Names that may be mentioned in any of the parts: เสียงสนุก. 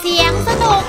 เสียงสนุก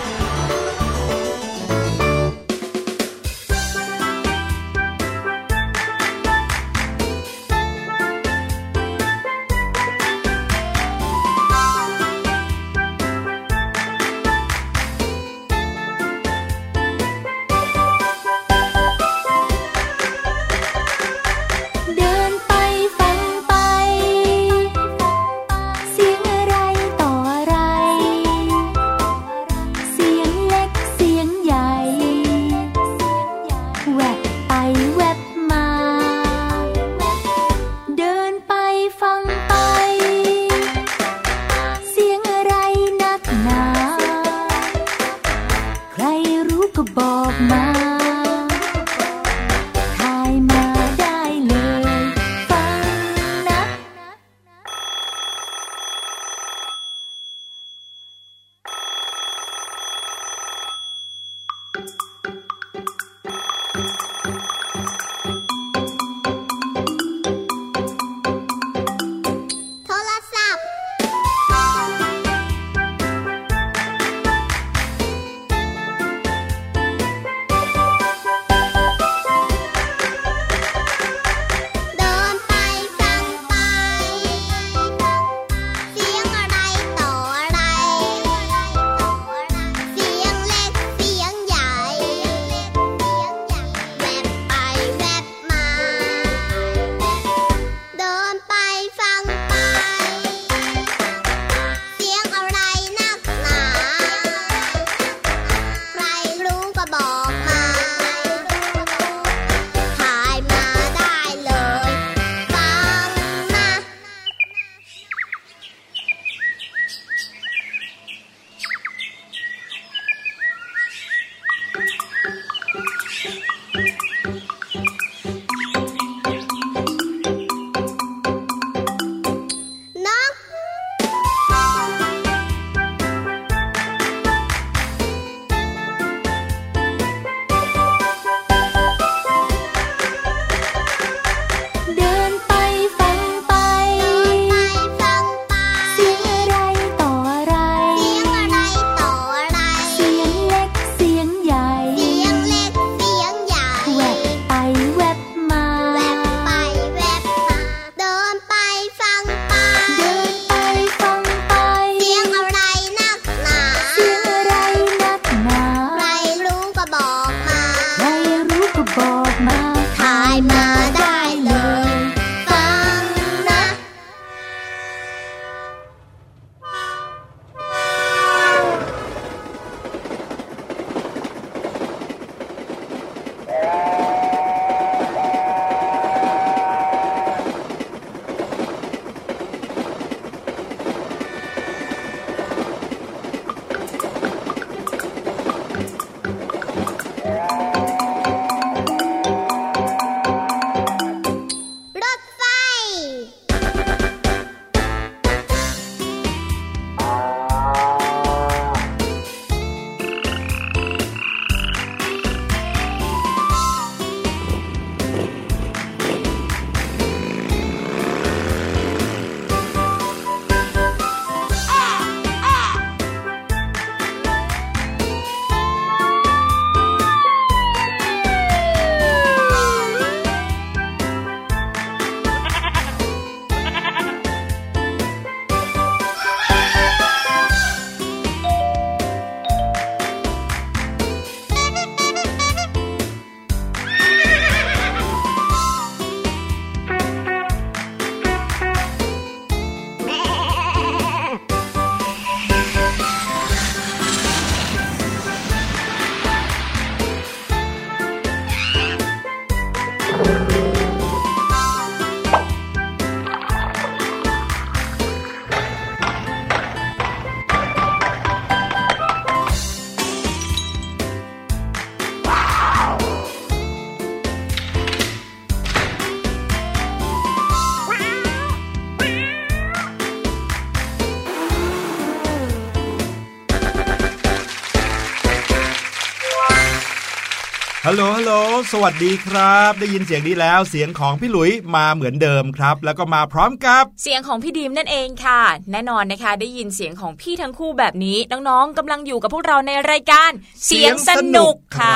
ฮัลโหลฮัลโหลสวัสดีครับได้ยินเสียงนี้แล้วเสียงของพี่หลุยมาเหมือนเดิมครับแล้วก็มาพร้อมกับเสียงของพี่ดีมนั่นเองค่ะแน่นอนนะคะได้ยินเสียงของพี่ทั้งคู่แบบนี้น้องๆกำลังอยู่กับพวกเราในรายการเสียงสนุกค่ะ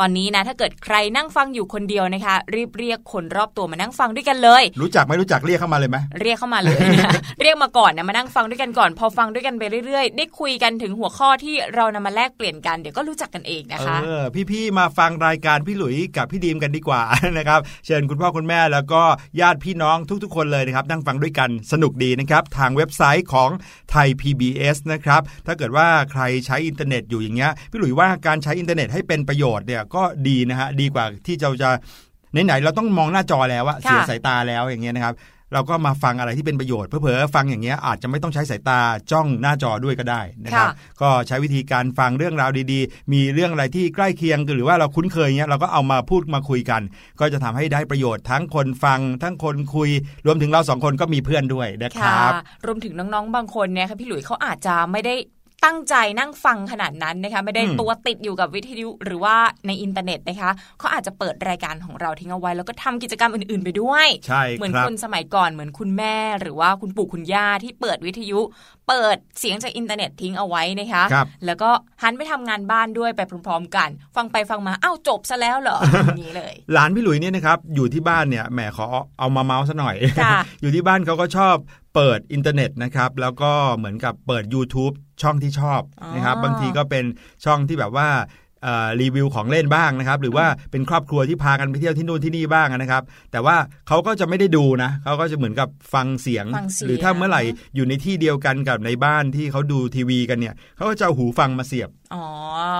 ตอนนี้นะถ้าเกิดใครนั่งฟังอยู่คนเดียวนะคะรีบเรียกคนรอบตัวมานั่งฟังด้วยกันเลยรู้จักไม่รู้จักเรียกเข้ามาเลยไหมเรียกเข้ามาเลย เรียกมาก่อนนะมานั่งฟังด้วยกันก่อนพอฟังด้วยกันไปเรื่อยๆได้คุยกันถึงหัวข้อที่เรานำมาแลกเปลี่ยนกันเดี๋ยวก็รู้จักกันเองนะคะพี่ๆมาฟังรายการพี่หลุยกับพี่ดีมกันดีกว่านะครับเชิญคุณพ่อคุณแม่แล้วก็ญาติพี่น้องทุกๆคนเลยนะครับนั่งฟังด้วยกันสนุกดีนะครับทางเว็บไซต์ของไทย PBS นะครับถ้าเกิดว่าใครใช้อินเทอร์เน็ตอยู่อย่างเงี้ยพี่หลุยว่าการใช้อินเทอร์เน็ตให้เป็นประโยชน์เนี่ยก็ดีนะฮะดีกว่าที่เราจะไหนๆเราต้องมองหน้าจอแล้วอะเสียสายตาแล้วอย่างเงี้ยนะครับเราก็มาฟังอะไรที่เป็นประโยชน์เผลอๆฟังอย่างเงี้ยอาจจะไม่ต้องใช้สายตาจ้องหน้าจอด้วยก็ได้นะครับก็ใช้วิธีการฟังเรื่องราวดีๆมีเรื่องอะไรที่ใกล้เคียงหรือว่าเราคุ้นเคยเงี้ยเราก็เอามาพูดมาคุยกันก็จะทำให้ได้ประโยชน์ทั้งคนฟังทั้งคนคุยรวมถึงเราสองคนก็มีเพื่อนด้วยนะครับรวมถึงน้องๆบางคนเนี่ยค่ะพี่หลุยเขาอาจจะไม่ได้ตั้งใจนั่งฟังขนาดนั้นนะคะไม่ได้ตัวติดอยู่กับวิทยุหรือว่าในอินเทอร์เน็ตนะคะเขาอาจจะเปิดรายการของเราทิ้งเอาไว้แล้วก็ทำกิจกรรมอื่นๆไปด้วยเหมือนคนสมัยก่อนเหมือนคุณแม่หรือว่าคุณปู่คุณย่าที่เปิดวิทยุเปิดเสียงจากอินเทอร์เน็ตทิ้งเอาไว้นะคะแล้วก็หันไปทำงานบ้านด้วยไปพร้อมๆกันฟังไปฟังมาอ้าวจบซะแล้วเหรอ นี้เลยหลานพี่หลุยเนี่ยนะครับอยู่ที่บ้านเนี่ยแหมขอเอามาเมาส์ซะหน่อย อยู่ที่บ้านเขาก็ชอบเปิดอินเทอร์เน็ตนะครับแล้วก็เหมือนกับเปิด YouTube ช่องที่ชอบนะครับบางทีก็เป็นช่องที่แบบว่ารีวิวของเล่นบ้างนะครับหรือว่าเป็นครอบครัวที่พากันไปเที่ยวที่นู่นที่นี่บ้างนะครับแต่ว่าเขาก็จะไม่ได้ดูนะเขาก็จะเหมือนกับฟังเสียงหรือถ้าเมื่อไหร่อยู่ในที่เดียวกันกับในบ้านที่เขาดูทีวีกันเนี่ยเขาก็จะเอาหูฟังมาเสียบอ๋อ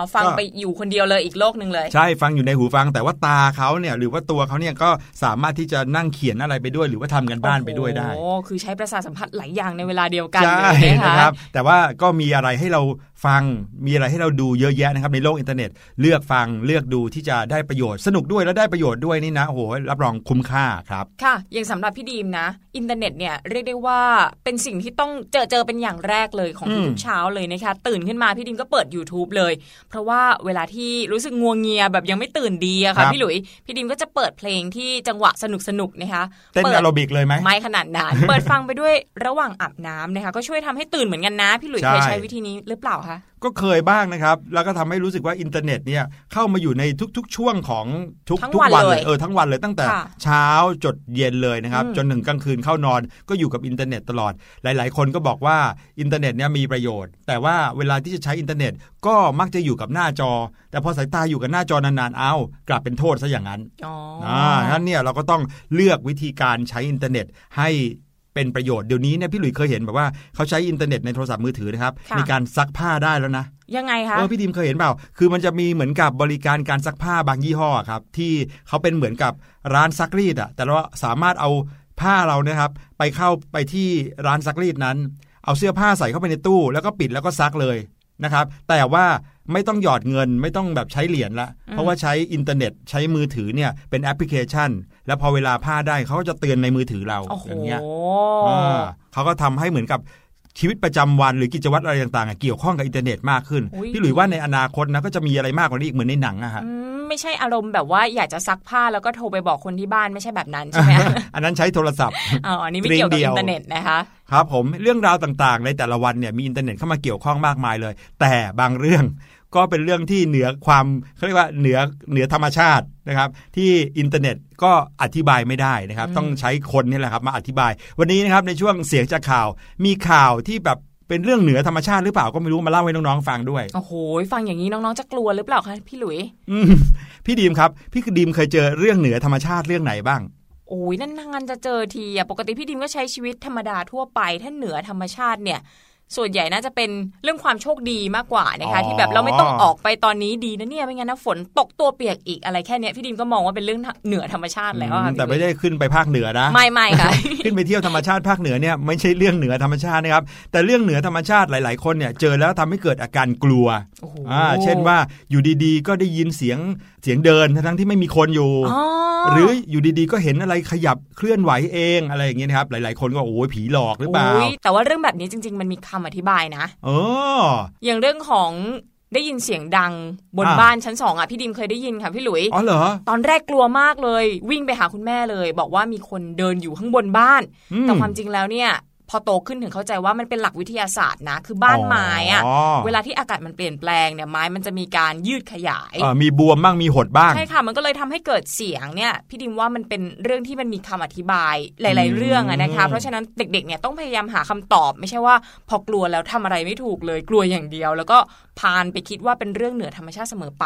ฟังไปอยู่คนเดียวเลยอีกโลกนึงเลยใช่ฟังอยู่ในหูฟังแต่ว่าตาเขาเนี่ยหรือว่าตัวเขาเนี่ยก็สามารถที่จะนั่งเขียนอะไรไปด้วยหรือว่าทำกันบ้านไปด้วยได้โอ้คือใช้ประสาทสัมผัสหลายอย่างในเวลาเดียวกันเลยนะครับแต่ว่าก็มีอะไรให้เราฟังมีอะไรให้เราดูเยอะแยะนะครับในโลกอินเทอร์เน็ตเลือกฟังเลือกดูที่จะได้ประโยชน์สนุกด้วยและได้ประโยชน์ด้วยนี่นะโอ้โหรับรองคุ้มค่าครับค่ะอย่างสำหรับพี่ดีมนะอินเทอร์เน็ตเนี่ยเรียกได้ว่าเป็นสิ่งที่ต้องเจอเป็นอย่างแรกเลยของทุกเช้าเลยนะคะตื่นขึ้นมาพี่ดีมก็เปิด YouTube เลยเพราะว่าเวลาที่รู้สึกงัวเงียแบบยังไม่ตื่นดีอะค่ะพี่หลุยพี่ดีมก็จะเปิดเพลงที่จังหวะสนุกนะคะเต้นแอโรบิกเลยไหมไม่ขนาดนั้น เปิดฟังไปด้วยระหว่างอาบน้ำนะคะก็ช่วยทำให้ตื่นเหมือนกันนะพี่หลุยเคยใช้วิธีนี้หรือเปล่าคะก็เคยบ้างนะครับแล้วก็ทำให้รู้สึกว่าอินเทอร์เน็ตเนี่ยเข้ามาอยู่ในทุกๆช่วงของทุกวันเลยทั้งวันเลยตั้งแต่เช้าจดเย็นเลยนะครับจนถึงกลางคืนเข้านอนก็อยู่กับอินเทอร์เน็ตตลอดหลายๆคนก็บอกว่าอินเทอร์เน็ตเนี่ยมีประโยชน์แต่ว่าเวลาที่จะใช้อินเทอร์เน็ตก็มักจะอยู่กับหน้าจอแต่พอสายตาอยู่กับหน้าจอนานๆเอากลับเป็นโทษซะอย่างนั้นนั่นเนี่ยเราก็ต้องเลือกวิธีการใช้อินเทอร์เน็ตให้เป็นประโยชน์เดี๋ยวนี้เนี่ยพี่หลุยเคยเห็นแบบว่าเขาใช้อินเทอร์เน็ตในโทรศัพท์มือถือนะครับในการซักผ้าได้แล้วนะยังไงคะพี่ดีมเคยเห็นเปล่าคือมันจะมีเหมือนกับบริการการซักผ้าบางยี่ห้อครับที่เขาเป็นเหมือนกับร้านซักรีดแต่เราสามารถเอาผ้าเรานะครับไปเข้าไปที่ร้านซักรีดนั้นเอาเสื้อผ้าใส่เข้าไปในตู้แล้วก็ปิดแล้วก็ซักเลยนะครับแต่ว่าไม่ต้องหยอดเงินไม่ต้องแบบใช้เหรียญละเพราะว่าใช้อินเทอร์เน็ตใช้มือถือเนี่ยเป็นแอปพลิเคชันแล้วพอเวลาผ้าได้เขาก็จะเตือนในมือถือเรา อย่างเงี้ยเขาก็ทำให้เหมือนกับชีวิตประจำวันหรือกิจวัตรอะไรต่างๆเกี่ยวข้องกับอินเทอร์เน็ตมากขึ้นพี่หลุยว่าในอนาคตนะก็จะมีอะไรมากกว่านี้อีกเหมือนในหนังอะฮะไม่ใช่อารมณ์แบบว่าอยากจะซักผ้าแล้วก็โทรไปบอกคนที่บ้านไม่ใช่แบบนั้นใช่ไหม อันนั้นใช้โทรศัพท์ อันนี้ไม่เกี่ยวกับอินเทอร์เน็ตนะคะครับผมเรื่องราวต่างๆในแต่ละวันเนี่ยมีอินเทอร์เน็ตเข้ามาเกี่ยวข้องมากมายเลยแต่บางเรื่องก็เป็นเรื่องที่เหนือความเขาเรียกว่าเหนือธรรมชาตินะครับที่อินเทอร์เน็ตก็อธิบายไม่ได้นะครับต้องใช้คนนี่แหละครับมาอธิบายวันนี้นะครับในช่วงเสียงจากข่าวมีข่าวที่แบบเป็นเรื่องเหนือธรรมชาติหรือเปล่าก็ไม่รู้มาเล่าให้น้องๆฟังด้วยโอ้โหฟังอย่างนี้น้องๆจะกลัวหรือเปล่าคะพี่หลุยพี่ดีมครับพี่ดีมเคยเจอเรื่องเหนือธรรมชาติเรื่องไหนบ้างโอ้ยนานๆจะเจอทีอ่ะปกติพี่ดิมก็ใช้ชีวิตธรรมดาทั่วไปถ้าเหนือธรรมชาติเนี่ยส่วนใหญ่น่าจะเป็นเรื่องความโชคดีมากกว่านะคะที่แบบเราไม่ต้องออกไปตอนนี้ดีนะเนี่ยไม่งั้นนะฝนตกตัวเปียกอีกอะไรแค่นี้พี่ดิมก็มองว่าเป็นเรื่องเหนือธรรมชาติแล้วค่ะแต่ไม่ได้ขึ้นไปภาคเหนือนะไม่ค่ะ ขึ้นไปเที่ยวธรรมชาติภาคเหนือเนี่ยไม่ใช่เรื่องเหนือธรรมชาตินะครับแต่เรื่องเหนือธรรมชาติหลายๆคนเนี่ยเจอแล้วทำให้เกิดอาการกลัวเช่นว่าอยู่ดีๆก็ได้ยินเสียงเดินทั้งที่ไม่มีคนอยู่หรืออยู่ดีๆก็เห็นอะไรขยับเคลื่อนไหวเองอะไรอย่างเงี้ยนะครับหลายๆคนก็โอ้ยผีหลอกหรือเปล่าแต่ว่าเรื่องแบบนี้จริงๆมันมีคำอธิบายนะอย่างเรื่องของ ได้ยินเสียงดังบนบ้านชั้น2อ่ะพี่ดิมเคยได้ยินค่ะพี่หลุยอ๋อเหรอตอนแรกกลัวมากเลยวิ่งไปหาคุณแม่เลยบอกว่ามีคนเดินอยู่ข้างบนบ้านแต่ความจริงแล้วเนี่ยพอโตขึ้นถึงเข้าใจว่ามันเป็นหลักวิทยาศาสตร์นะคือบ้านไม้อะเวลาที่อากาศมันเปลี่ยนแปลงเนี่ยไม้มันจะมีการยืดขยายมีบวมบ้างมีหดบ้างใช่ค่ะมันก็เลยทำให้เกิดเสียงเนี่ยพี่ดิมว่ามันเป็นเรื่องที่มันมีคำอธิบายหลายๆเรื่องอะนะคะเพราะฉะนั้นเด็กๆเนี่ยต้องพยายามหาคำตอบไม่ใช่ว่าพอกลัวแล้วทำอะไรไม่ถูกเลยกลัวอย่างเดียวแล้วก็พานไปคิดว่าเป็นเรื่องเหนือธรรมชาติเสมอไป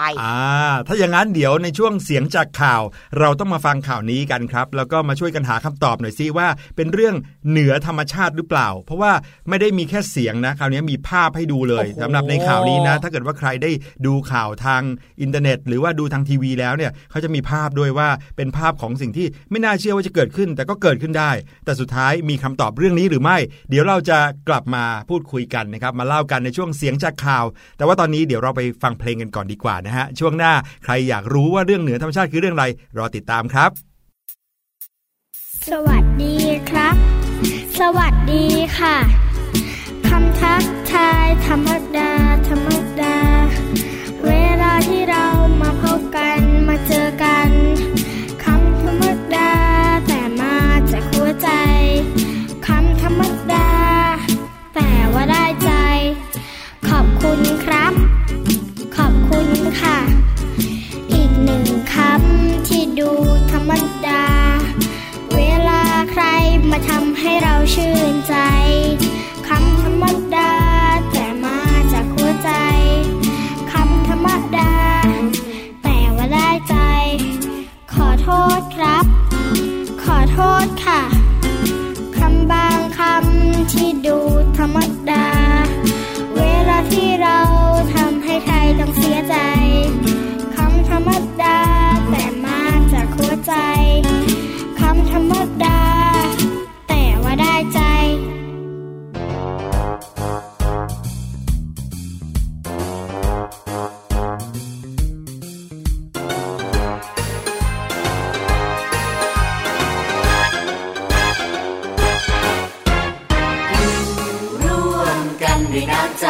ถ้าอย่างนั้นเดี๋ยวในช่วงเสียงจากข่าวเราต้องมาฟังข่าวนี้กันครับแล้วก็มาช่วยกันหาคำตอบหน่อยซิว่าเป็นเรื่องเหนือธรรมชาติหรือเปล่าเพราะว่าไม่ได้มีแค่เสียงนะคราวนี้มีภาพให้ดูเลยสำหรับในข่าวนี้นะถ้าเกิดว่าใครได้ดูข่าวทางอินเทอร์เน็ตหรือว่าดูทางทีวีแล้วเนี่ยเขาจะมีภาพด้วยว่าเป็นภาพของสิ่งที่ไม่น่าเชื่อว่าจะเกิดขึ้นแต่ก็เกิดขึ้นได้แต่สุดท้ายมีคำตอบเรื่องนี้หรือไม่เดี๋ยวเราจะกลับมาพูดคุยกันนะครับมาเล่ากันในช่วงเสียงจากข่าวแต่ว่าตอนนี้เดี๋ยวเราไปฟังเพลงกันก่อนดีกว่านะฮะช่วงหน้าใครอยากรู้ว่าเรื่องเหนือธรรมชาติคือเรื่องอะไรรอติดตามครับสวัสดีครับสวัสดีค่ะคำทักทายธรรมดาธรรมดาเวลาที่เรามาพบกันมาเจอกันคำธรรมดาแต่มาจากหัวใจคำธรรมดาแต่ว่าได้ใจขอบคุณครับขอบคุณค่ะอีกหนึ่งคำที่ดูธรรมดาเวลาใครมาทำให้เราชื่นใจคำธรรมดาแต่มาจากหัวใจคำธรรมดาแต่ว่าได้ใจขอโทษครับขอโทษค่ะคำบางคำที่ดูธรรมดาเวลาที่เราทำให้ใครต้องเสียใจคำธรรมดาแต่มาจากหัวใจคำธรรมดาแต่ว่าได้ใจอยู่ร่วมกันด้วยน้ำใจ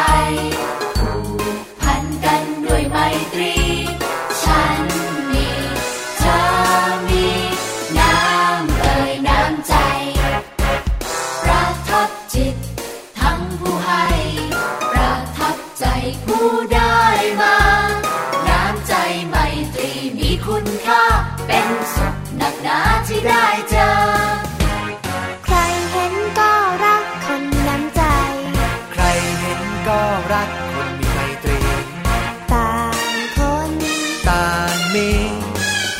ผูกพันกันด้วยไมตรีฉันมีเธอมีน้ำเอ่ยน้ำใจประทับจิตทั้งผู้ให้ประทับใจผู้ได้มาน้ำใจไมตรีมีคุณค่าเป็นสุขหนักหนาที่ได้เจอก็รักคนมีไมตรีต่างคนต่างมี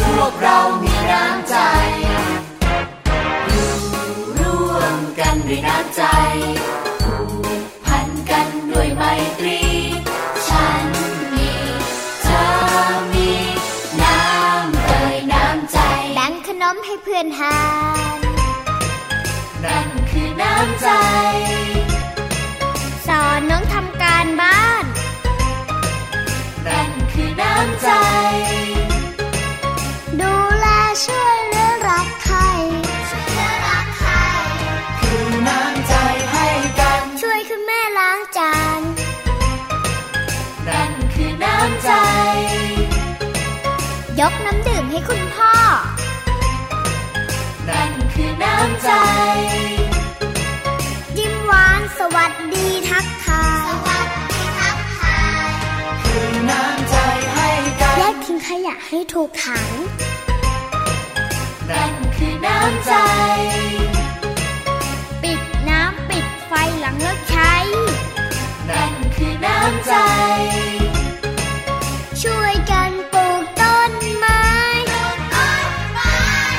พวกเรามีน้ำใจอยู่ร่วมกันด้วยน้ำใจผูกพันกันด้วยไมตรีฉันมีเธอมีน้ำเอ่ยน้ำใจแบ่งขนมให้เพื่อนทานนั่นคือน้ำใจสอนน้องทำการบ้านนั่นคือน้ำใจดูแลช่วยเหลือรักใครคือน้ำใจให้กันช่วยคุณแม่ล้างจานนั่นคือน้ำใจยกน้ำดื่มให้คุณพ่อนั่นคือน้ำใจยิ้มหวานสวัสดีทักทายสวัสดีทักทายคือน้ำใจให้กันแยกทิ้งขยะให้ถูกถังนั่นคือน้ำใจปิดน้ำปิดไฟหลังเลิกใช้นั่นคือน้ำใจช่วยกันปลูกต้นไม้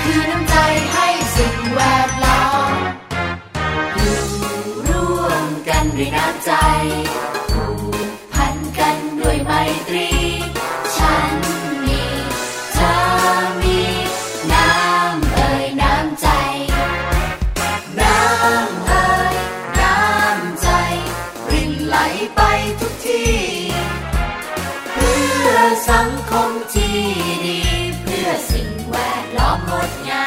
คือน้ำใจให้สิ่งแวดล้อมด้วยน้ำใจผูกพันกันด้วยไมตรีฉันมีเธอมีน้ำเอ่ยน้ำใจน้ำเอ่ยน้ำใจรินไหลไปทุกที่เพื่อสังคมที่ดีเพื่อสิ่งแวดล้อมงดงา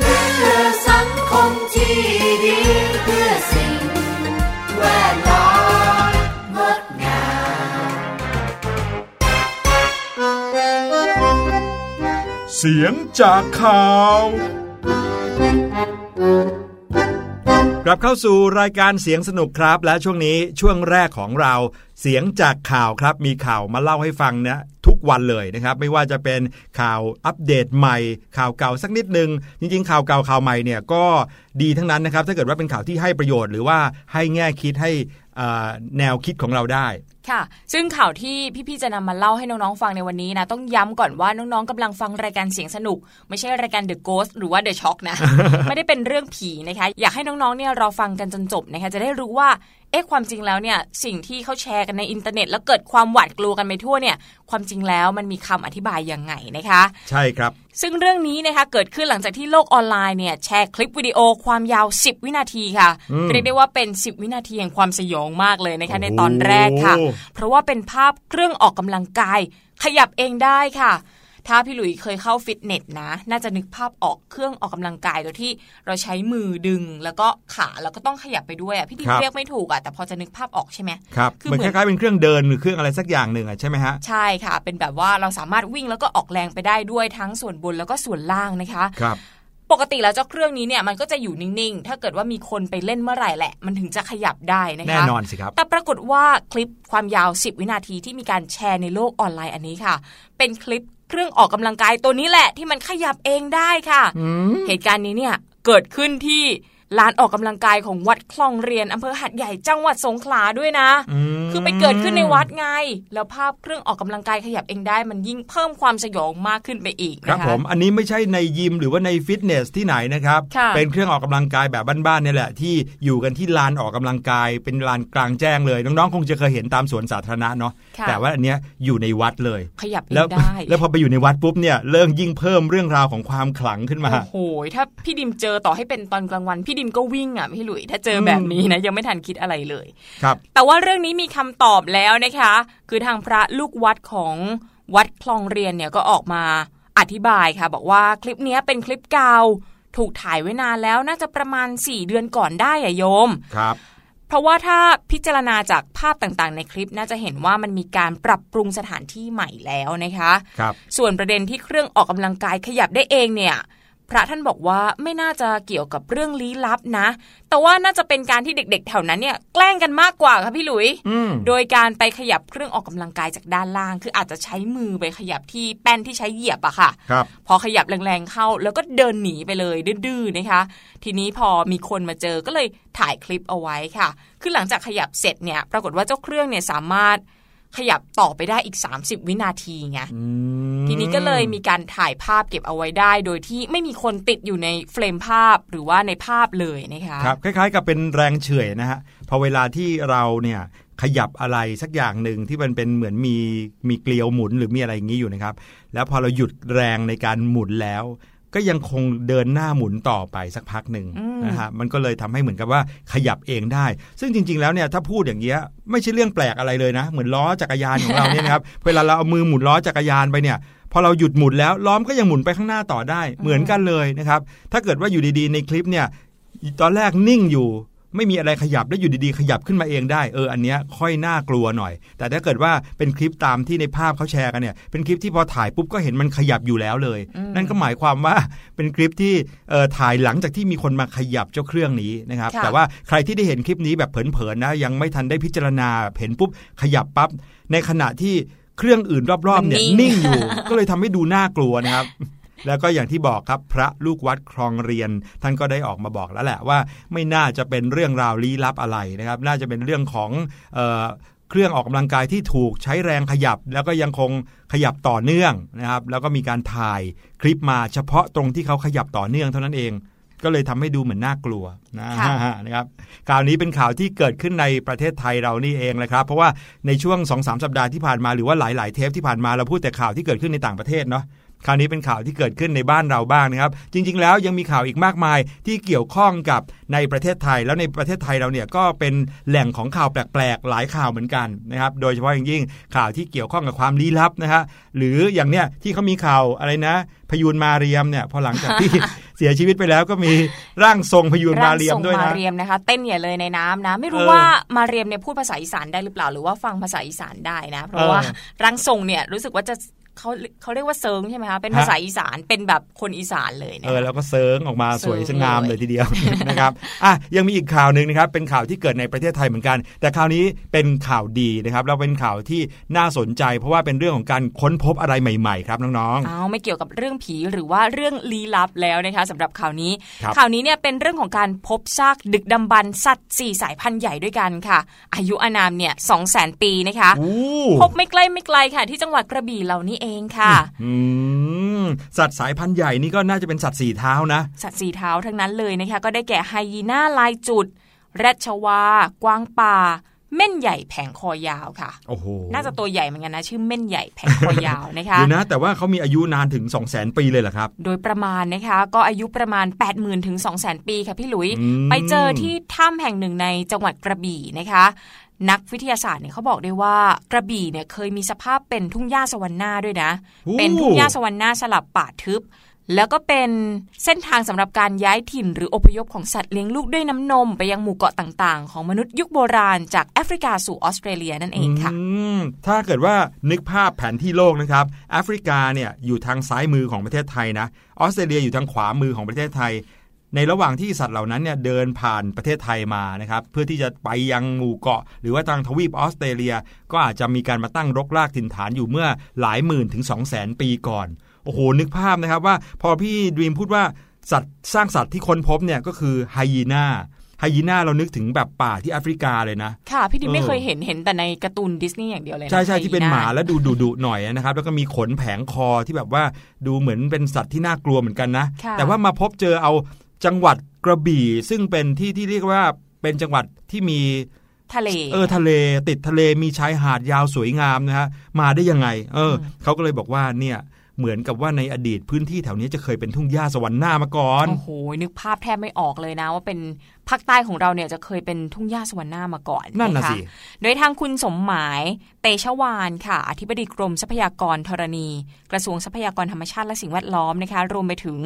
ม สียงจากข่าวกลับเข้าสู่รายการเสียงสนุกครับและช่วงนี้ช่วงแรกของเราเสียงจากข่าวครับมีข่าวมาเล่าให้ฟังนะทุกวันเลยนะครับไม่ว่าจะเป็นข่าวอัปเดตใหม่ข่าวเก่าสักนิดนึงจริงๆข่าวเก่าข่าวใหม่เนี่ยก็ดีทั้งนั้นนะครับถ้าเกิดว่าเป็นข่าวที่ให้ประโยชน์หรือว่าให้แง่คิดให้แนวคิดของเราได้ค่ะซึ่งข่าวที่พี่ๆจะนำมาเล่าให้น้องๆฟังในวันนี้นะต้องย้ำก่อนว่าน้องๆกำลังฟังรายการเสียงสนุกไม่ใช่รายการ The Ghost หรือว่า The Shock นะ ไม่ได้เป็นเรื่องผีนะคะอยากให้น้องๆเนี่ยรอฟังกันจนจบนะคะจะได้รู้ว่าเอ๊ะความจริงแล้วเนี่ยสิ่งที่เขาแชร์กันในอินเทอร์เน็ตแล้วเกิดความหวาดกลัวกันไปทั่วเนี่ยความจริงแล้วมันมีคำอธิบายยังไงนะคะใช่ครับซึ่งเรื่องนี้นะคะเกิดขึ้นหลังจากที่โลกออนไลน์เนี่ยแชร์คลิปวิดีโอความยาว10วินาทีค่ะเรียกได้ว่าเป็น10วินาทีแห่งความสยองมากเลยนะคะในตอนแรกค่ะเพราะว่าเป็นภาพเครื่องออกกำลังกายขยับเองได้ค่ะถ้าพี่หลุยเคยเข้าฟิตเนสนะน่าจะนึกภาพออกเครื่องออกกำลังกายตัวที่เราใช้มือดึงแล้วก็ขาแล้วก็ต้องขยับไปด้วยอ่ะพี่ดิมเรียกไม่ถูกอ่ะแต่พอจะนึกภาพออกใช่ไหมครับมันคล้ายๆเป็นเครื่องเดินหรือเครื่องอะไรสักอย่างหนึ่งอ่ะใช่ไหมฮะใช่ค่ะเป็นแบบว่าเราสามารถวิ่งแล้วก็ออกแรงไปได้ด้วยทั้งส่วนบนแล้วก็ส่วนล่างนะคะครับปกติแล้วเจ้าเครื่องนี้เนี่ยมันก็จะอยู่นิ่งๆถ้าเกิดว่ามีคนไปเล่นเมื่อไหร่แหละมันถึงจะขยับได้นะคะแน่นอนสิครับแต่ปรากฏว่าคลิปความยาว10วินาทีที่มีการแชร์ในโลกออนไลน์อันนี้ค่ะเป็นคลิปเครื่องออกกำลังกายตัวนี้แหละที่มันขยับเองได้ค่ะเหตุการณ์นี้เนี่ยเกิดขึ้นที่ลานออกกำลังกายของวัดคลองเรียนอำเภอหาดใหญ่จังหวัดสงขลาด้วยนะคือไปเกิดขึ้นในวัดไงแล้วภาพเครื่องออกกำลังกายขยับเองได้มันยิ่งเพิ่มความสยองมากขึ้นไปอีกนะคะครับผมอันนี้ไม่ใช่ในยิมหรือว่าในฟิตเนสที่ไหนนะครับเป็นเครื่องออกกำลังกายแบบบ้านๆนี่แหละที่อยู่กันที่ลานออกกำลังกายเป็นลานกลางแจ้งเลยน้องๆคงจะเคยเห็นตามสวนสาธารณะเนาะแต่ว่าอันเนี้ยอยู่ในวัดเลยขยับเองได้แล้วพอไปอยู่ในวัดปุ๊บเนี่ยเริ่มยิ่งเพิ่มเรื่องราวของความขลังขึ้นมาโอ้โหถ้าพี่ดิมเจอต่อให้เป็นตอนกลางวันพี่ดิมก็วิ่งอ่ะพี่หลุยถ้าเจอแบบนี้นะยังไม่ทันคิดอะไรเลยครับแต่ว่าเรื่องนี้มีคำตอบแล้วนะคะคือทางพระลูกวัดของวัดคลองเรียนเนี่ยก็ออกมาอธิบายค่ะบอกว่าคลิปนี้เป็นคลิปเก่าถูกถ่ายไว้นานแล้วน่าจะประมาณ4เดือนก่อนได้อ่ะโยมครับเพราะว่าถ้าพิจารณาจากภาพต่างๆในคลิปน่าจะเห็นว่ามันมีการปรับปรุงสถานที่ใหม่แล้วนะคะครับส่วนประเด็นที่เครื่องออกกำลังกายขยับได้เองเนี่ยพระท่านบอกว่าไม่น่าจะเกี่ยวกับเรื่องลี้ลับนะแต่ว่าน่าจะเป็นการที่เด็กๆแถวนั้นเนี่ยแกล้งกันมากกว่าค่ะพี่หลุยโดยการไปขยับเครื่องออกกำลังกายจากด้านล่างคืออาจจะใช้มือไปขยับที่แป้นที่ใช้เหยียบอะค่ะพอขยับแรงๆเข้าแล้วก็เดินหนีไปเลยดื้อๆนะคะทีนี้พอมีคนมาเจอก็เลยถ่ายคลิปเอาไว้ค่ะคือหลังจากขยับเสร็จเนี่ยปรากฏว่าเจ้าเครื่องเนี่ยสามารถขยับต่อไปได้อีก30วินาทีไงทีนี้ก็เลยมีการถ่ายภาพเก็บเอาไว้ได้โดยที่ไม่มีคนติดอยู่ในเฟรมภาพหรือว่าในภาพเลยนะคะครับคล้ายๆกับเป็นแรงเฉื่อยนะฮะพอเวลาที่เราเนี่ยขยับอะไรสักอย่างหนึ่งที่มันเป็นเหมือนมีเกลียวหมุนหรือมีอะไรอย่างนี้อยู่นะครับแล้วพอเราหยุดแรงในการหมุนแล้วก็ยังคงเดินหน้าหมุนต่อไปสักพักหนึ่งนะฮะมันก็เลยทำให้เหมือนกับว่าขยับเองได้ซึ่งจริงๆแล้วเนี่ยถ้าพูดอย่างเงี้ยไม่ใช่เรื่องแปลกอะไรเลยนะเหมือนล้อจักรยานของเราเนี่ยนะครับเวลาเราเอามือหมุนล้อจักรยานไปเนี่ยพอเราหยุดหมุนแล้วล้อมันก็ยังหมุนไปข้างหน้าต่อได้เหมือนกันเลยนะครับถ้าเกิดว่าอยู่ดีๆในคลิปเนี่ยตอนแรกนิ่งอยู่ไม่มีอะไรขยับแล้วอยู่ดีๆขยับขึ้นมาเองได้อันเนี้ยค่อยน่ากลัวหน่อยแต่ถ้าเกิดว่าเป็นคลิปตามที่ในภาพเขาแชร์กันเนี่ยเป็นคลิปที่พอถ่ายปุ๊บก็เห็นมันขยับอยู่แล้วเลยนั่นก็หมายความว่าเป็นคลิปที่ถ่ายหลังจากที่มีคนมาขยับเจ้าเครื่องนี้นะครับแต่ว่าใครที่ได้เห็นคลิปนี้แบบเผลอๆนะยังไม่ทันได้พิจารณาเห็นปุ๊บขยับปั๊บในขณะที่เครื่องอื่นรอบๆเนี่ยนิ่งอยู่ ก็เลยทำให้ดูน่ากลัวนะครับแล้วก็อย่างที่บอกครับพระลูกวัดคลองเรียนท่านก็ได้ออกมาบอกแล้วแหละว่าไม่น่าจะเป็นเรื่องราวลี้ลับอะไรนะครับน่าจะเป็นเรื่องของเครื่องออกกำลังกายที่ถูกใช้แรงขยับแล้วก็ยังคงขยับต่อเนื่องนะครับแล้วก็มีการถ่ายคลิปมาเฉพาะตรงที่เขาขยับต่อเนื่องเท่านั้นเองก็เลยทำให้ดูเหมือนน่ากลัวนะครับข่าวนี้เป็นข่าวที่เกิดขึ้นในประเทศไทยเรานี่เองเลยครับเพราะว่าในช่วง 2-3 สัปดาห์ที่ผ่านมาหรือว่าหลายๆเทปที่ผ่านมาเราพูดแต่ข่าวที่เกิดขึ้นในต่างประเทศเนาะคราวนี้เป็นข่าวที่เกิดขึ้นในบ้านเราบ้างนะครับจริงๆแล้วยังมีข่าวอีกมากมายที่เกี่ยวข้องกับในประเทศไทยแล้วในประเทศไทยเราเนี่ยก็เป็นแหล่งของข่าวแปลกๆหลายข่าวเหมือนกันนะครับโดยเฉพาะอย่างยิ่งข่าวที่เกี่ยวข้องกับความลี้ลับนะฮะหรืออย่างเนี้ยที่เขามีข่าวอะไรนะพยูนมาเรียมเนี่ยพอหลังจากที่ เสียชีวิตไปแล้วก็มีร่างทรงพยูนมาเรียมด้วยนะร่างทรงมาเรียมนะคะเต้นใหญ่เลยในน้ำนะไม่รู้ว่ามาเรียมเนี่ยพูดภาษาอีสานได้หรือเปล่าหรือว่าฟังภาษาอีสานได้นะเพราะว่าร่างทรงเนี่ยรู้สึกว่าจะ เขาเรียกว่าเซิงใช่ไหมคะเป็นภาษาอีสานเป็นแบบคนอีสานเลยนะแล้วก็เซิงออกมาสวยสง่ามเลยทีเดียว นะครับยังมีอีกข่าวนึงนะครับเป็นข่าวที่เกิดในประเทศไทยเหมือนกันแต่คราวนี้เป็นข่าวดีนะครับเราเป็นข่าวที่น่าสนใจเพราะว่าเป็นเรื่องของการค้นพบอะไรใหม่ๆครับน้องๆไม่เกี่ยวกับเรื่องผีหรือว่าเรื่องลี้ลับแล้วนะคะสำหรับข่าวนี้ข่าวนี้เนี่ยเป็นเรื่องของการพบซากดึกดำบรรพ์สัตว์4สายพันธุ์ใหญ่ด้วยกันค่ะอายุอานามเนี่ย 200,000 ปีนะคะพบไม่ไกลค่ะที่จังหวัดกระบี่เรานี่เองค่ะสัตว์สายพันธุ์ใหญ่นี่ก็น่าจะเป็นสัตว์4เท้านะสัตว์4เท้าทั้งนั้นเลยนะคะก็ได้แก่ไฮยีน่าลายจุดแรดชวากวางป่าเม่นใหญ่แผงคอยาวค่ะโอ้โหน่าจะตัวใหญ่เหมือนกันนะชื่อเม่นใหญ่แผงคอยาวนะคะดูนะแต่ว่าเขามีอายุนานถึง 200,000 ปีเลยเหรอครับโดยประมาณนะคะก็อายุประมาณ 80,000 ถึง 200,000 ปีค่ะพี่หลุยไปเจอที่ถ้ำแห่งหนึ่งในจังหวัดกระบี่นะคะนักวิทยาศาสตร์เนี่ยเขาบอกได้ว่ากระบี่เนี่ยเคยมีสภาพเป็นทุ่งหญ้าสวรรค์หน้าด้วยนะเป็นทุ่งหญ้าสวรรค์หน้าสลับป่าทึบแล้วก็เป็นเส้นทางสำหรับการย้ายถิ่นหรืออพยพของสัตว์เลี้ยงลูกด้วยน้ำนมไปยังหมู่เกาะต่างๆของมนุษย์ยุคโบราณจากแอฟริกาสู่ออสเตรเลียนั่นเองค่ะถ้าเกิดว่านึกภาพแผนที่โลกนะครับแอฟริกาเนี่ยอยู่ทางซ้ายมือของประเทศไทยนะออสเตรเลียอยู่ทางขวามือของประเทศไทยในระหว่างที่สัตว์เหล่านั้นเนี่ยเดินผ่านประเทศไทยมานะครับเพื่อที่จะไปยังหมู่เกาะหรือว่าทางทวีปออสเตรเลียก็อาจจะมีการมาตั้งรกรากถิ่นฐานอยู่เมื่อหลายหมื่นถึง 200,000 ปีก่อนโอ้โหนึกภาพนะครับว่าพอพี่ดีมพูดว่าสัตว์สร้างสัตว์ที่ค้นพบเนี่ยก็คือไฮยีน่าเรานึกถึงแบบป่าที่แอฟริกาเลยนะค่ะพี่ดิไม่เคยเห็นแต่ในการ์ตูนดิสนีย์อย่างเดียวเลยนะใช่ที่เป็นหมาแล้วดูดุๆหน่อยนะครับแล้วก็มีขนแผงคอที่แบบว่าดูเหมือนเป็นสัตว์ที่น่ากลัวเหมือนกันนะแต่ว่ามาพบเจอเอาจังหวัดกระบี่ซึ่งเป็นที่ที่เรียกว่าเป็นจังหวัดที่มีทะเลติดทะเลมีชายหาดยาวสวยงามนะฮะมาได้ยังไงเขาก็เลยบอกว่าเนี่ยเหมือนกับว่าในอดีตพื้นที่แถวนี้จะเคยเป็นทุ่งหญ้าสวรรค์หน้ามาก่อนโอ้โหนึกภาพแทบไม่ออกเลยนะว่าเป็นภาคใต้ของเราเนี่ยจะเคยเป็นทุ่งหญ้าสวรรค์หน้ามาก่อนนั่นน่ะสิโดยทางคุณสมหมายเตชวานค่ะอธิบดีกรมทรัพยากรธรณีกระทรวงทรัพยากรธรรมชาติและสิ่งแวดล้อมนะคะรวมไปถึง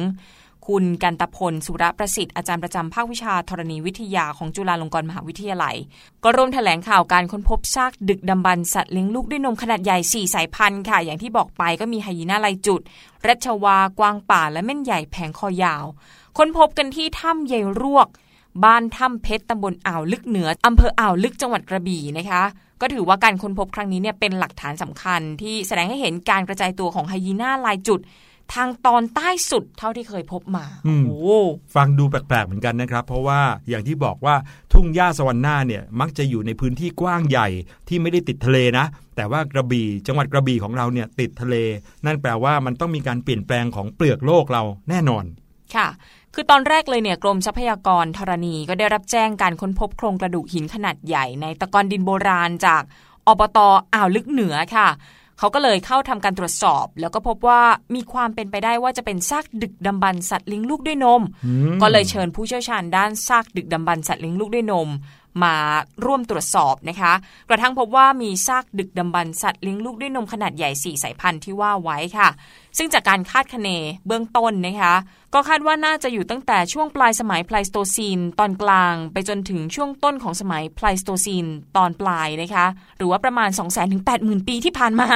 คุณกันตพลสุรประสิทธิ์อาจารย์ประจำภาควิชาธรณีวิทยาของจุฬาลงกรณ์มหาวิทยาลัยก็ร่วมแถลงข่าวการค้นพบซากดึกดำบรรพ์สัตว์เลี้ยงลูกด้วยนมขนาดใหญ่4สายพันธุ์ค่ะอย่างที่บอกไปก็มีไฮยีน่าลายจุดแรดชวากวางป่าและเม่นใหญ่แผงคอยาวค้นพบกันที่ถ้ำใหญ่รวกบ้านถ้ำเพชรตำบลอ่าวลึกเหนืออำเภออ่าวลึกจังหวัดกระบี่นะคะก็ถือว่าการค้นพบครั้งนี้เนี่ยเป็นหลักฐานสำคัญที่แสดงให้เห็นการกระจายตัวของไฮยีน่าลายจุดทางตอนใต้สุดเท่าที่เคยพบมาโอ้ฟังดูแปลกๆเหมือนกันนะครับเพราะว่าอย่างที่บอกว่าทุ่งหญ้าสวรรค์หน้าเนี่ยมักจะอยู่ในพื้นที่กว้างใหญ่ที่ไม่ได้ติดทะเลนะแต่ว่ากระบี่จังหวัดกระบี่ของเราเนี่ยติดทะเลนั่นแปลว่ามันต้องมีการเปลี่ยนแปลงของเปลือกโลกเราแน่นอนค่ะคือตอนแรกเลยเนี่ยกรมทรัพยากรธรณีก็ได้รับแจ้งการค้นพบโครงกระดูกหินขนาดใหญ่ในตะกอนดินโบราณจากอบต.อ่าวลึกเหนือค่ะเขาก็เลยเข้าทำการตรวจสอบแล้วก็พบว่ามีความเป็นไปได้ว่าจะเป็นซากดึกดำบรรพ์สัตว์เลี้ยงลูกด้วยนมก็เลยเชิญผู้เชี่ยวชาญด้านซากดึกดำบรรพ์สัตว์เลี้ยงลูกด้วยนมมาร่วมตรวจสอบนะคะกระทั่งพบว่ามีซากดึกดำบรรพ์สัตว์เลี้ยงลูกด้วยนมขนาดใหญ่4สายพันธุ์ที่ว่าไว้ค่ะซึ่งจากการคาดคะเนเบื้องต้นนะคะก็คาดว่าน่าจะอยู่ตั้งแต่ช่วงปลายสมัยไพลสโตซีนตอนกลางไปจนถึงช่วงต้นของสมัยไพลสโตซีนตอนปลายนะคะหรือว่าประมาณ 200,000 ถึง 80,000 ปีที่ผ่านมา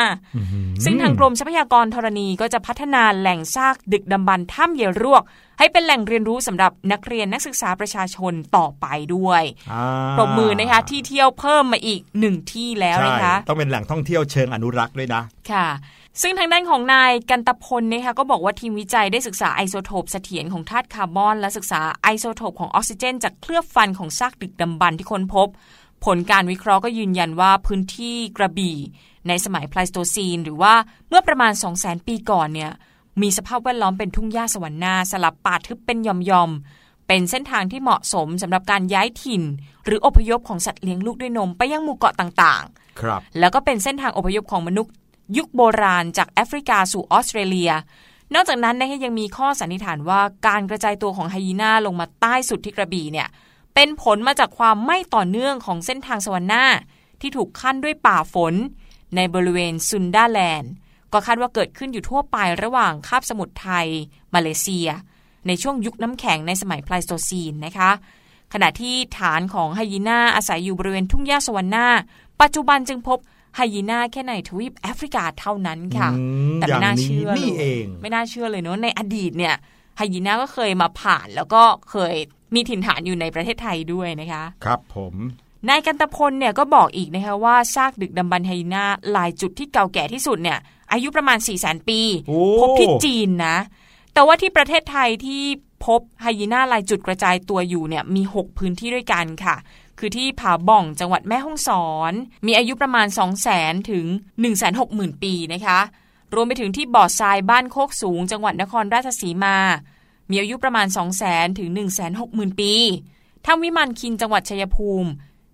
ซึ่งทางกรมทรัพยากรธรณีก็จะพัฒนาแหล่งซากดึกดำบรรพ์ถ้ำเหยรวกให้เป็นแหล่งเรียนรู้สำหรับนักเรียนนักศึกษาประชาชนต่อไปด้วยปรบมือนะคะที่เที่ยวเพิ่มมาอีก1ที่แล้วนะคะต้องเป็นแหล่งท่องเที่ยวเชิงอนุรักษ์ด้วยนะค่ะซึ่งทางด้านของนายกันตพลนะคะก็บอกว่าทีมวิจัยได้ศึกษาไอโซโทปเสถียรของธาตุคาร์บอนและศึกษาไอโซโทปของออกซิเจนจากเคลือบฟันของซากดึกดำบรรพ์ที่ค้นพบผลการวิเคราะห์ก็ยืนยันว่าพื้นที่กระบี่ในสมัยไพลสโตซีนหรือว่าเมื่อประมาณ 200,000 ปีก่อนเนี่ยมีสภาพแวดล้อมเป็นทุ่งหญ้าสวรรค์หน้าสลับป่าทึบเป็นหย่อมๆเป็นเส้นทางที่เหมาะสมสำหรับการย้ายถิ่นหรืออพยพของสัตว์เลี้ยงลูกด้วยนมไปยังหมู่เกาะต่างๆครับแล้วก็เป็นเส้นทางอพยพของมนุษย์ยุคโบราณจากแอฟริกาสู่ออสเตรเลียนอกจากนั้นนะคะยังมีข้อสันนิษฐานว่าการกระจายตัวของไฮยีน่าลงมาใต้สุดที่กระบี่เนี่ยเป็นผลมาจากความไม่ต่อเนื่องของเส้นทางสวรรค์หน้าที่ถูกขั้นด้วยป่าฝนในบริเวณซุนดาแลนด์ก็คาดว่าเกิดขึ้นอยู่ทั่วไประหว่างคาบสมุทรไทยมาเลเซียในช่วงยุคน้ำแข็งในสมัยไพลสโตซีนนะคะขณะที่ฐานของไฮยีน่าอาศัยอยู่บริเวณทุ่งหญ้าสวรรค์หน้าปัจจุบันจึงพบ ไฮยีน่าแค่ในทวีปแอฟริกาเท่านั้นค่ะแต่ไม่น่าเชื่อเลยเนอะในอดีตเนี่ยไฮยีน่าก็เคยมาผ่านแล้วก็เคยมีถิ่นฐานอยู่ในประเทศไทยด้วยนะคะครับผมนายกันตพลเนี่ยก็บอกอีกนะคะว่าซากดึกดำบรรพ์ไฮยีน่าหลายจุดที่เก่าแก่ที่สุดเนี่ยอายุประมาณ 400,000 ปีพบที่จีนนะแต่ว่าที่ประเทศไทยที่พบไฮยีน่าลายจุดกระจายตัวอยู่เนี่ยมี6พื้นที่ด้วยกันค่ะคือที่ผาบ่องจังหวัดแม่ฮ่องสอนมีอายุประมาณ 200,000 ถึง 160,000 ปีนะคะรวมไปถึงที่บ่อทรายบ้านโคกสูงจังหวัดนครราชสีมามีอายุประมาณ 200,000 ถึง 160,000 ปีถ้ำวิมานคินจังหวัดชัยภูมิ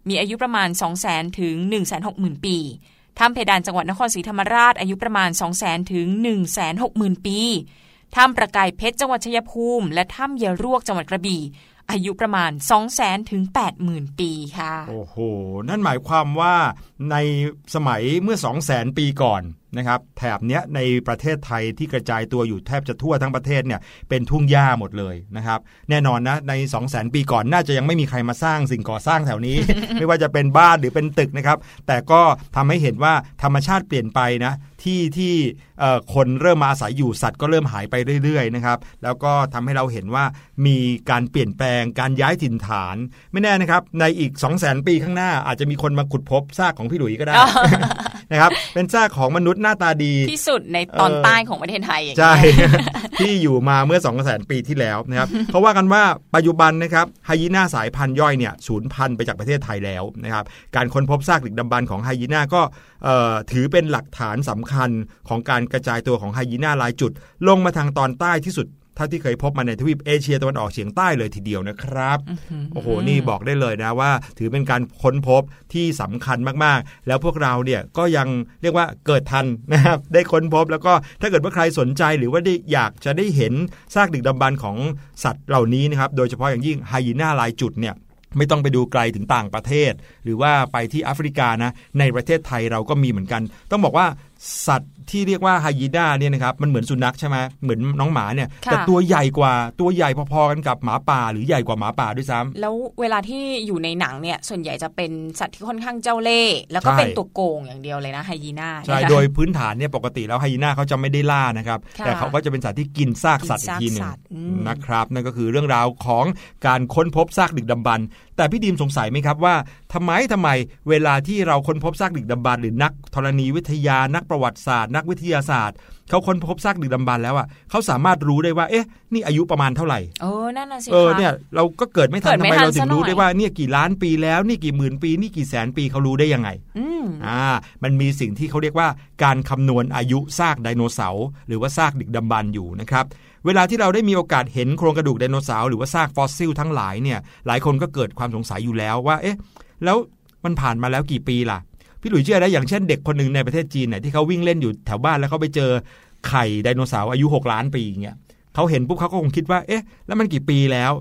มีอายุประมาณ 200,000 ถึง 160,000 ปีถ้ำเพดานจังหวัดนครศรีธรรมราชอายุประมาณ 200,000 ถึง 160,000 ปีถ้ำประกายเพชรจังหวัดชัยภูมิและถ้ำยะรวกจังหวัดกระบี่อายุประมาณ 200,000 ถึง 80,000 ปีค่ะโอ้โหนั่นหมายความว่าในสมัยเมื่อ 200,000 ปีก่อนนะครับแถบเนี้ยในประเทศไทยที่กระจายตัวอยู่แทบจะทั่วทั้งประเทศเนี่ยเป็นทุ่งหญ้าหมดเลยนะครับแน่นอนนะใน 200,000 ปีก่อนน่าจะยังไม่มีใครมาสร้างสิ่งก่อสร้างแถวนี้ ไม่ว่าจะเป็นบ้านหรือเป็นตึกนะครับแต่ก็ทำให้เห็นว่าธรรมชาติเปลี่ยนไปนะที่คนเริ่มมาอาศัยอยู่สัตว์ก็เริ่มหายไปเรื่อยๆนะครับแล้วก็ทำให้เราเห็นว่ามีการเปลี่ยนแปลงการย้ายถิ่นฐานไม่แน่นะครับในอีก 200,000 ปีข้างหน้าอาจจะมีคนมาขุดพบซากของพี่หลุยก็ได้ นะครับเป็นซากของมนุษย์หน้าตาดีที่สุดในตอนใต้ของประเทศไทยใช่ ที่อยู่มาเมื่อ 200,000 ปีที่แล้วนะครับ เขาว่ากันว่าปัจจุบันนะครับไฮยีน่าสายพันธุ์ย่อยเนี่ยสูญพันธุ์ไปจากประเทศไทยแล้วนะครับการค้นพบซากดึกดำบรรพ์ของไฮยีน่าก็ถือเป็นหลักฐานสำคัญของการกระจายตัวของไฮยีน่าหลายจุดลงมาทางตอนใต้ที่สุดเท่าที่เคยพบมาในทวีปเอเชียตะวันออกเฉียงใต้เลยทีเดียวนะครับโอ้โหนี่บอกได้เลยนะว่าถือเป็นการค้นพบที่สำคัญมากๆแล้วพวกเราเนี่ยก็ยังเรียกว่าเกิดทันนะครับได้ค้นพบแล้วก็ถ้าเกิดว่าใครสนใจหรือว่าได้อยากจะได้เห็นซากดึกดำบรรพ์ของสัตว์เหล่านี้นะครับโดยเฉพาะอย่างยิ่งไฮยีน่าหลายจุดเนี่ยไม่ต้องไปดูไกลถึงต่างประเทศหรือว่าไปที่แอฟริกานะในประเทศไทยเราก็มีเหมือนกันต้องบอกว่าสัตว์ที่เรียกว่าไฮยีน่าเนี่ยนะครับมันเหมือนสุนัขใช่ไหมเหมือนน้องหมาเนี่ยแต่ตัวใหญ่กว่าตัวใหญ่พอๆกันกับหมาป่าหรือใหญ่กว่าหมาป่าด้วยซ้ำแล้วเวลาที่อยู่ในหนังเนี่ยส่วนใหญ่จะเป็นสัตว์ที่ค่อนข้างเจ้าเล่ห์แล้วก็เป็นตัวโกงอย่างเดียวเลยนะไฮยีน่าใช่โดยพื้นฐานเนี่ยปกติแล้วไฮยีน่าเขาจะไม่ได้ล่านะครับแต่เขาก็จะเป็นสัตว์ที่กินซากสัตว์อีกทีนึงนะครับนั่นก็คือเรื่องราวของการค้นพบซากดึกดำบรรพ์แต่พี่ดีมสงสัยไหมครับว่าทำไมเวลาที่เราค้นพบซากดึกดำบรรพ์หรือนักธรณีวิทยานักประวัติศาสตร์นักวิทยาศาสตร์เขาค้นพบซากดึกดำบรรพ์แล้วอ่ะเขาสามารถรู้ได้ว่าเอ๊ะนี่อายุประมาณเท่าไหร่โอ้นั่นน่ะสิเนี่ยเราก็เกิดไม่ทันทำไมเราถึงรู้ได้ว่าเนี่ยกี่ล้านปีแล้วนี่กี่หมื่นปีนี่กี่แสนปีเขารู้ได้ยังไงมันมีสิ่งที่เขาเรียกว่าการคำนวณอายุซากไดโนเสาร์หรือว่าซากดึกดำบรรพ์อยู่นะครับเวลาที่เราได้มีโอกาสเห็นโครงกระดูกไดโนเสาร์หรือว่าซากฟอสซิลทั้งหลายเนี่ยหลายคนก็เกิดความสงสัยอยู่แล้วว่าเอ๊ะแล้วมันผ่านมาแล้วกี่ปีล่ะพี่หลุยเชื่อได้อย่างเช่นเด็กคนหนึ่งในประเทศจีนเนี่ยที่เขาวิ่งเล่นอยู่แถวบ้านแล้วเขาไปเจอไข่ไดโนเสาร์อายุ6ล้านปีอย่างเงี้ยเขาเห็นปุ๊บเขาก็คงคิดว่าเอ๊ะแล้วมันกี่ปีแล้ว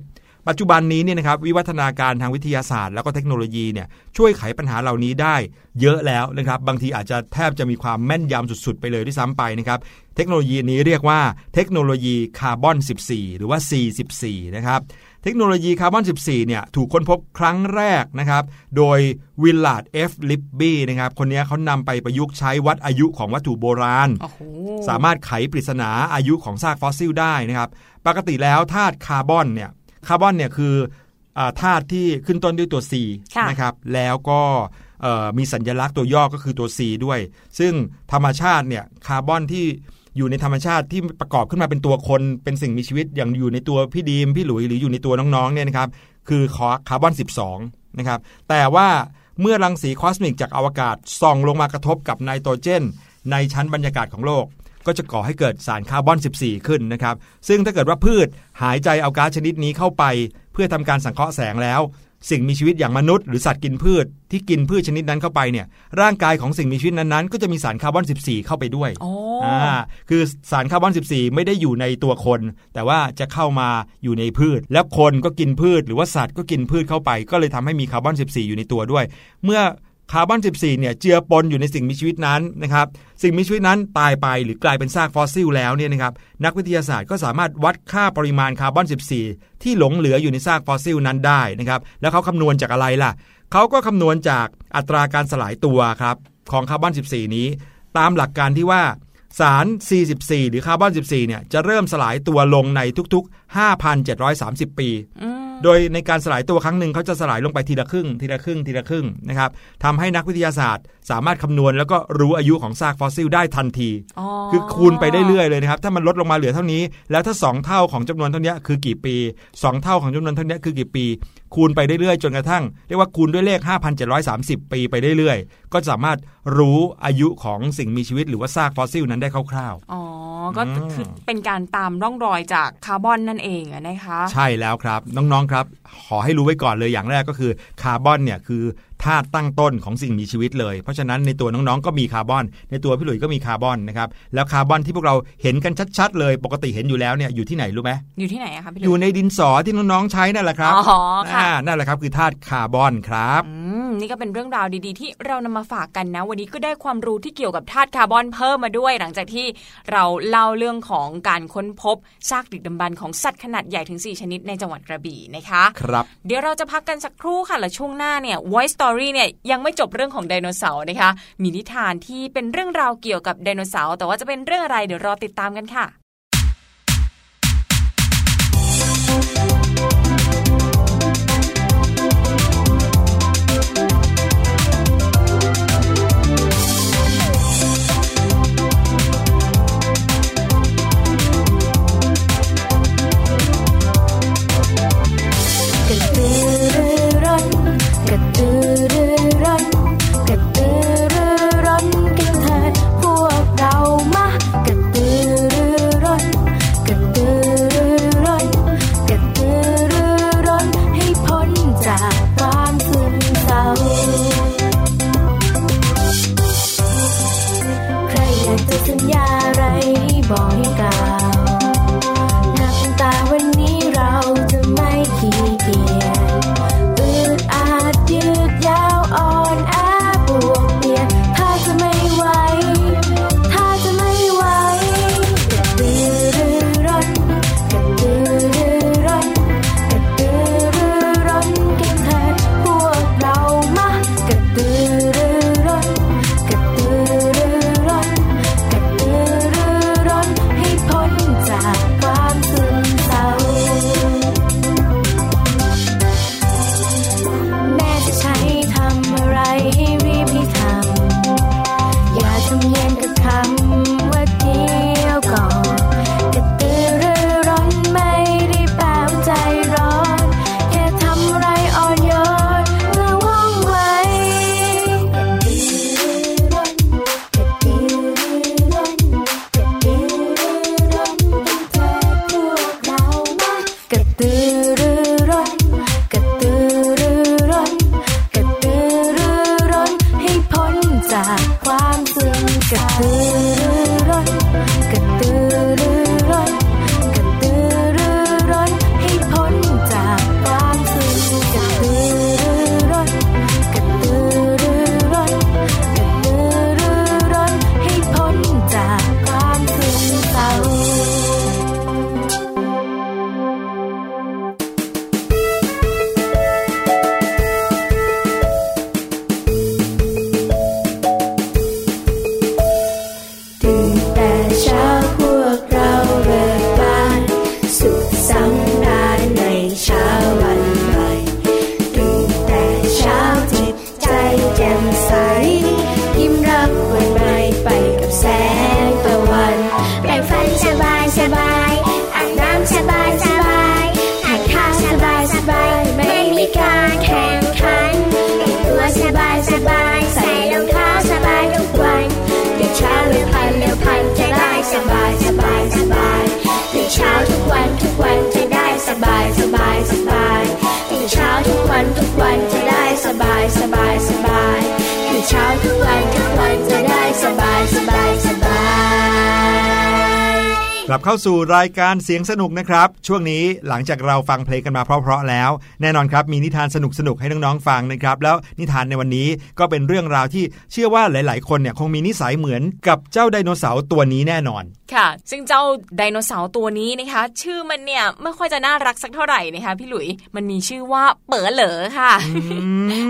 ปัจจุบันนี้เนี่ยนะครับวิวัฒนาการทางวิทยาศาสตร์แล้วก็เทคโนโลยีเนี่ยช่วยไขปัญหาเหล่านี้ได้เยอะแล้วนะครับบางทีอาจจะแทบจะมีความแม่นยำสุดๆไปเลยด้วยซ้ำไปนะครับเทคโนโลยีนี้เรียกว่าเทคโนโลยีคาร์บอน14หรือว่า C14 นะครับเทคโนโลยีคาร์บอน14เนี่ยถูกค้นพบครั้งแรกนะครับโดยวิลลาร์ด F. Libby นะครับคนนี้เขานำไปประยุกต์ใช้วัดอายุของวัตถุโบราณ สามารถไขปริศนาอายุของซากฟอสซิลได้นะครับปกติแล้วธาตุคาร์บอนเนี่ยคือธาตุที่ขึ้นต้นด้วยตัว C นะครับแล้วก็มีสัญลักษณ์ตัวย่อก็คือตัว C ด้วยซึ่งธรรมชาติเนี่ยคาร์บอนที่อยู่ในธรรมชาติที่ประกอบขึ้นมาเป็นตัวคนเป็นสิ่งมีชีวิตอย่างอยู่ในตัวพี่ดีมพี่หลุยหรืออยู่ในตัวน้องๆเนี่ยนะครับคือคาร์บอน12นะครับแต่ว่าเมื่อรังสีคอสมิกจากอวกาศส่องลงมากระทบกับไนโตรเจนในชั้นบรรยากาศของโลกก็จะก่อให้เกิดสารคาร์บอน14ขึ้นนะครับซึ่งถ้าเกิดว่าพืชหายใจเอาก๊าซชนิดนี้เข้าไปเพื่อทำการสังเคราะห์แสงแล้วสิ่งมีชีวิตอย่างมนุษย์หรือสัตว์กินพืชที่กินพืชชนิดนั้นเข้าไปเนี่ยร่างกายของสิ่งมีชีวิตนั้นๆก็จะมีสารคาร์บอน14เข้าไปด้วยคือสารคาร์บอน14ไม่ได้อยู่ในตัวคนแต่ว่าจะเข้ามาอยู่ในพืชแล้วคนก็กินพืชหรือว่าสัตว์ก็กินพืชเข้าไปก็เลยทำให้มีคาร์บอน14อยู่ในตัวด้วยเมื่อคาร์บอน14เนี่ยเจือปนอยู่ในสิ่งมีชีวิตนั้นนะครับสิ่งมีชีวิตนั้นตายไปหรือกลายเป็นซากฟอสซิลแล้วเนี่ยนะครับนักวิทยาศาสตร์ก็สามารถวัดค่าปริมาณคาร์บอน14ที่หลงเหลืออยู่ในซากฟอสซิลนั้นได้นะครับแล้วเขาคำนวณจากอะไรล่ะเขาก็คำนวณจากอัตราการสลายตัวครับ ของคาร์บอน14นี้ตามหลักการที่ว่าสาร C14 หรือคาร์บอน14เนี่ยจะเริ่มสลายตัวลงในทุกๆ 5,730 ปีโดยในการสลายตัวครั้งหนึ่งเขาจะสลายลงไปทีละครึ่งทีละครึ่งทีละครึ่งนะครับทำให้นักวิทยาศาสตร์สามารถคำนวณแล้วก็รู้อายุของซากฟอสซิลได้ทันทีคือคูณไปเรื่อยๆเลยนะครับถ้ามันลดลงมาเหลือเท่านี้แล้วถ้า2เท่าของจำนวนเท่านี้คือกี่ปี2เท่าของจำนวนเท่านี้คือกี่ปีคูณไปเรื่อยๆจนกระทั่งเรียกว่าคูณด้วยเลข 5,730 ปีไปเรื่อยๆก็สามารถรู้อายุของสิ่งมีชีวิตหรือว่าซากฟอสซิลนั้นได้คร่าวๆอ๋อก็คือเป็นการตามร่องรอยจากคาร์บอนนั่นเองนะคะใช่แล้วครับน้องๆครับขอให้รู้ไว้ก่อนเลยอย่างแรกก็คือคาร์บอนเนี่ยคือธาตุตั้งต้นของสิ่งมีชีวิตเลยเพราะฉะนั้นในตัวน้องๆก็มีคาร์บอนในตัวพี่หลุยส์ก็มีคาร์บอนนะครับแล้วคาร์บอนที่พวกเราเห็นกันชัดๆเลยปกติเห็นอยู่แล้วเนี่ยอยู่ที่ไหนรู้ไหมอยู่ที่ไหนอะคะพี่หลุยส์อยู่ในดินสอที่น้องๆใช้นั่นแหละครับอ๋อค่ะนั่นแหละครับคือธาตุคาร์บอนครับนี่ก็เป็นเรื่องราวดีๆที่เรานำมาฝากกันนะวันนี้ก็ได้ความรู้ที่เกี่ยวกับธาตุคาร์บอนเพิ่มมาด้วยหลังจากที่เราเล่าเรื่องของการค้นพบซากดึกดำบรรพ์ของสัตว์ขนาดใหญ่ถึง4ชนิดในจังหวัดกระบี่นะคะครับเดี๋ยวเราจะพักกันสักครู่ค่ะแล้วช่วงหน้าเนี่ย Voice Story เนี่ยยังไม่จบเรื่องของไดโนเสาร์นะคะมีนิทานที่เป็นเรื่องราวเกี่ยวกับไดโนเสาร์แต่ว่าจะเป็นเรื่องอะไรเดี๋ยวรอติดตามกันค่ะ กลับเข้าสู่รายการเสียงสนุกนะครับช่วงนี้หลังจากเราฟังเพลงกันมาเพราะๆแล้วแน่นอนครับมีนิทานสนุกๆให้น้องๆฟังนะครับแล้วนิทานในวันนี้ก็เป็นเรื่องราวที่เชื่อว่าหลายๆคนเนี่ยคงมีนิสัยเหมือนกับเจ้าไดโนเสาร์ตัวนี้แน่นอนค่ะซึ่งเจ้าไดโนเสาร์ตัวนี้นะคะชื่อมันเนี่ยไม่ค่อยจะน่ารักสักเท่าไหร่นะคะพี่หลุยมันมีชื่อว่าเป๋อเหลอค่ะ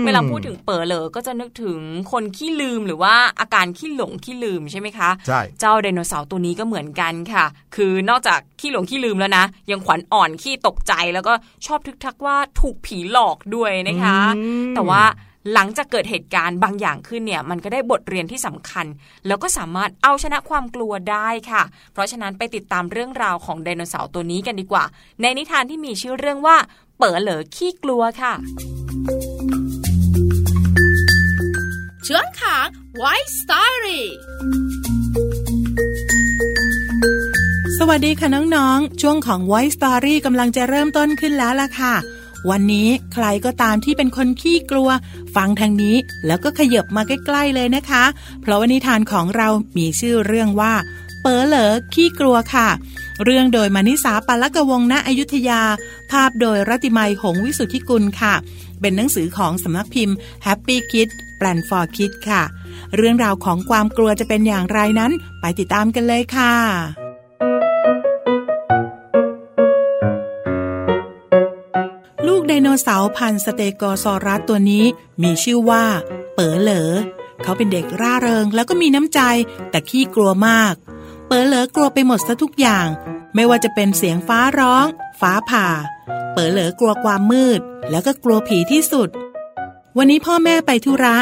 เวลาพูดถึงเป๋อเหลอก็จะนึกถึงคนขี้ลืมหรือว่าอาการขี้หลงขี้ลืมใช่ไหมคะใช่เจ้าไดโนเสาร์ตัวนี้ก็เหมือนกันค่ะคือนอกจากขี้หลงขี้ลืมแล้วนะยังขวัญอ่อนขี้ตกใจแล้วก็ชอบทึกทักว่าถูกผีหลอกด้วยนะคะแต่ว่าหลังจากเกิดเหตุการณ์บางอย่างขึ้นเนี่ยมันก็ได้บทเรียนที่สำคัญแล้วก็สามารถเอาชนะความกลัวได้ค่ะเพราะฉะนั้นไปติดตามเรื่องราวของไดโนเสาร์ตัวนี้กันดีกว่าในนิทานที่มีชื่อเรื่องว่าเป๋อเหลอขี้กลัวค่ะเชื้องขางไวสตอรี่สวัสดีค่ะน้องๆช่วงของ Voice Story กำลังจะเริ่มต้นขึ้นแล้วล่ะค่ะวันนี้ใครก็ตามที่เป็นคนขี้กลัวฟังทางนี้แล้วก็ขยับมาใกล้ๆเลยนะคะเพราะว่านิทานของเรามีชื่อเรื่องว่าเป๋อเหลอขี้กลัวค่ะเรื่องโดยมณิสาปาลกวงศ์ณอยุธยาภาพโดยรัติมัยหงส์วิสุทธิกุลค่ะเป็นหนังสือของสำนักพิมพ์ Happy Kids Plan for Kids ค่ะเรื่องราวของความกลัวจะเป็นอย่างไรนั้นไปติดตามกันเลยค่ะไดโนเสาร์พันธุ์สเตโกซอรัสตัวนี้มีชื่อว่าเป๋อเหลอเขาเป็นเด็กร่าเริงแล้วก็มีน้ำใจแต่ขี้กลัวมากเป๋อเหลอกลัวไปหมดซะทุกอย่างไม่ว่าจะเป็นเสียงฟ้าร้องฟ้าผ่าเป๋อเหลอกลัวความมืดแล้วก็กลัวผีที่สุดวันนี้พ่อแม่ไปธุระ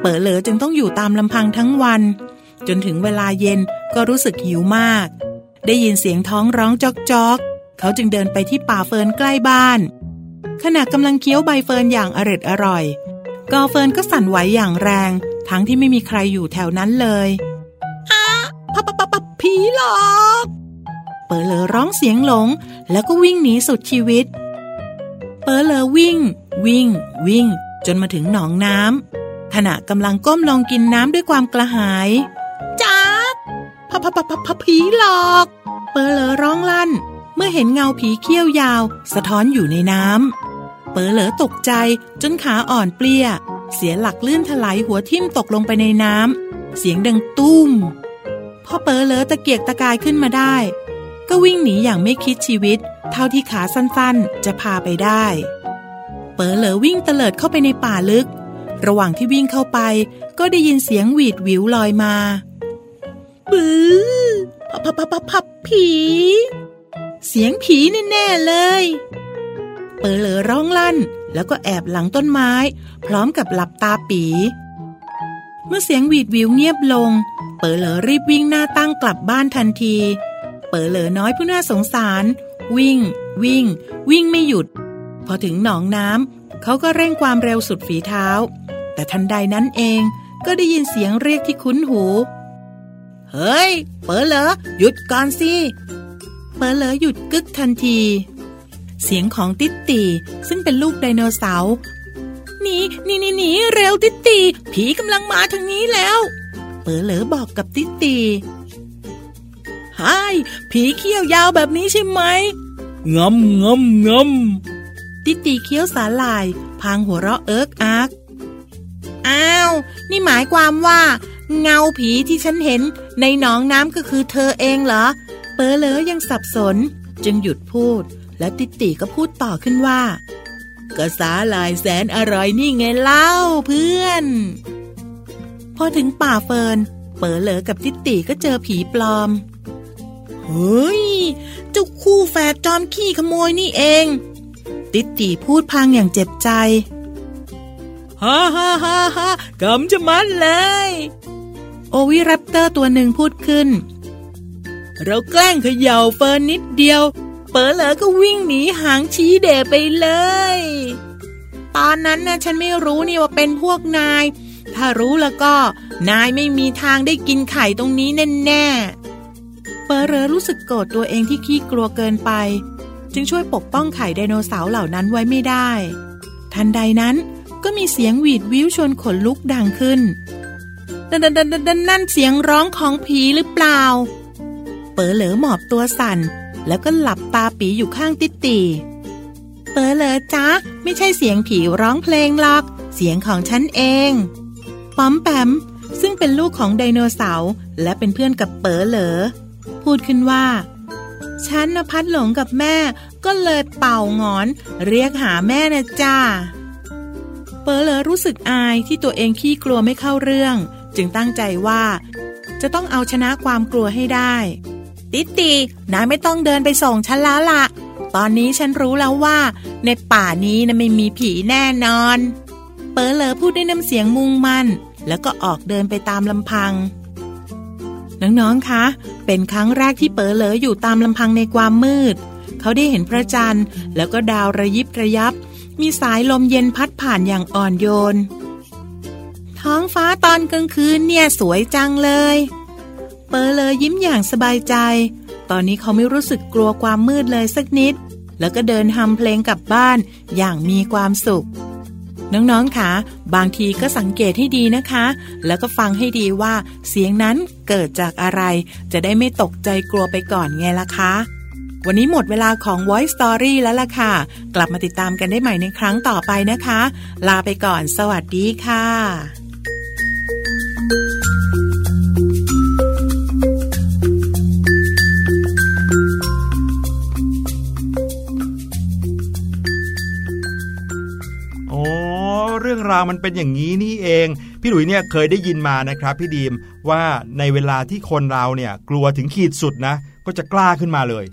เป๋อเหลอจึงต้องอยู่ตามลำพังทั้งวันจนถึงเวลาเย็นก็รู้สึกหิวมากได้ยินเสียงท้องร้องจอกๆเขาจึงเดินไปที่ป่าเฟิร์นใกล้บ้านขณะกำลังเคี้ยวใบเฟิร์นอย่างอร่อยอร่อยกอเฟิร์นก็สั่นไหวอย่างแรงทั้งที่ไม่มีใครอยู่แถวนั้นเลยผีหลอกเป๋อเหลอร้องเสียงหลงแล้วก็วิ่งหนีสุดชีวิตเป๋อเหลอวิ่งจนมาถึงหนองน้ำขณะกำลังก้มลงกินน้ำด้วยความกระหายจ๊าบผีหลอกเป๋อเหลอร้องลั่นเมื่อเห็นเงาผีเขี้ยวยาวสะท้อนอยู่ในน้ำเป๋อเหลอตกใจจนขาอ่อนเปลี่ยเสียหลักลื่นถลายหัวทิ่มตกลงไปในน้ำเสียงดังตุ้มพอเป๋อเหลอตะเกียกตะกายขึ้นมาได้ก็วิ่งหนีอย่างไม่คิดชีวิตเท่าที่ขาสั้นๆจะพาไปได้เป๋อเหลอวิ่งเตลิดเข้าไปในป่าลึกระหว่างที่วิ่งเข้าไปก็ได้ยินเสียงหวีดหวิวลอยมาบึ้อผีเสียงผีแน่ๆเลยเป๋อเหลอร้องลั่นแล้วก็แอบหลังต้นไม้พร้อมกับหลับตาปีเมื่อเสียงหวีดหวิวเงียบลงเป๋อเหลอรีบวิ่งหน้าตั้งกลับบ้านทันทีเป๋อเหลอน้อยผู้น่าสงสารวิ่งไม่หยุดพอถึงหนองน้ำเขาก็เร่งความเร็วสุดฝีเท้าแต่ทันใดนั้นเองก็ได้ยินเสียงเรียกที่คุ้นหูเฮ้ยเป๋อเหลอหยุดก่อนสิเป๋อเหลอหยุดกึกทันทีเสียงของติ๊ตตีซึ่งเป็นลูกไดโนเสาร์หนีเร็วติ๊ตตีผีกำลังมาทางนี้แล้วเป๋อเหลอบอกกับติ๊ตตีไอ้ผีเขี้ยวยาวแบบนี้ใช่ไหมงำติ๊ตตีเคี้ยวสาหร่ายพางหัวเราะเอิ๊กอักอ้าวนี่หมายความว่าเงาผีที่ฉันเห็นในหนองน้ำก็คือเธอเองเหรอเป๋อเหลอยังสับสนจึงหยุดพูดและติ๊ตตี่ก็พูดต่อขึ้นว่าก็สาหร่ายแสนอร่อยนี่ไงเล่าเพื่อนพอถึงป่าเฟิร์นเป๋อเหลอกับติ๊ตตี่ก็เจอผีปลอมเฮ้ยเจ้าคู่แฝดจอมขี้ขโมยนี่เองติ๊ตตี่พูดพางอย่างเจ็บใจฮ่าฮ่าฮ่าฮ่ากำจะมัดเลยโอวิแรปเตอร์ตัวหนึ่งพูดขึ้นเราแกล้งเขย่าเฟิร์นนิดเดียวเป๋อเหลอก็วิ่งหนีหางชี้เด่ไปเลยตอนนั้นนะฉันไม่รู้นี่ว่าเป็นพวกนายถ้ารู้แล้วก็นายไม่มีทางได้กินไข่ตรงนี้แน่ๆเป๋อเหลอรู้สึกโกรธตัวเองที่ขี้กลัวเกินไปจึงช่วยปกป้องไข่ไดโนเสาร์เหล่านั้นไว้ไม่ได้ทันใดนั้นก็มีเสียงหวีดวิ้วชวนขนลุกดังขึ้นนั่นเสียงร้องของผีหรือเปล่า เป๋อเหลอหมอบตัวสั่นแล้วก็หลับตาปีอยู่ข้างติ๊ดตี่เป๋อเหลอจ๊ะไม่ใช่เสียงผีร้องเพลงหรอกเสียงของฉันเองป๋อมแปมซึ่งเป็นลูกของไดโนเสาร์และเป็นเพื่อนกับเป๋อเหลอพูดขึ้นว่าฉันพัดหลงกับแม่ก็เลยเป่าหงอนเรียกหาแม่นะจ้าเป๋อเหลอรู้สึกอายที่ตัวเองขี้กลัวไม่เข้าเรื่องจึงตั้งใจว่าจะต้องเอาชนะความกลัวให้ได้ติ๊ดตีนายไม่ต้องเดินไปส่งฉันแล้วล่ะตอนนี้ฉันรู้แล้วว่าในป่านี้นะไม่มีผีแน่นอนเป๋อเหลอพูดด้วยน้ำเสียงมุ่งมั่นแล้วก็ออกเดินไปตามลำพังน้องๆคะเป็นครั้งแรกที่เป๋อเหลออยู่ตามลำพังในความมืดเขาได้เห็นพระจันทร์แล้วก็ดาวระยิบระยับมีสายลมเย็นพัดผ่านอย่างอ่อนโยนท้องฟ้าตอนกลางคืนเนี่ยสวยจังเลยเป๋อเหลอยิ้มอย่างสบายใจตอนนี้เขาไม่รู้สึกกลัวความมืดเลยสักนิดแล้วก็เดินฮัมเพลงกลับบ้านอย่างมีความสุขน้องๆคะบางทีก็สังเกตให้ดีนะคะแล้วก็ฟังให้ดีว่าเสียงนั้นเกิดจากอะไรจะได้ไม่ตกใจกลัวไปก่อนไงล่ะคะวันนี้หมดเวลาของ Voice Story แล้วล่ะค่ะกลับมาติดตามกันได้ใหม่ในครั้งต่อไปนะคะลาไปก่อนสวัสดีค่ะเรื่องราวมันเป็นอย่างนี้นี่เองพี่หลุยเนี่ยเคยได้ยินมานะครับพี่ดีมว่าในเวลาที่คนเราเนี่ยกลัวถึงขีดสุดนะก็จะกล้าขึ้นมาเลย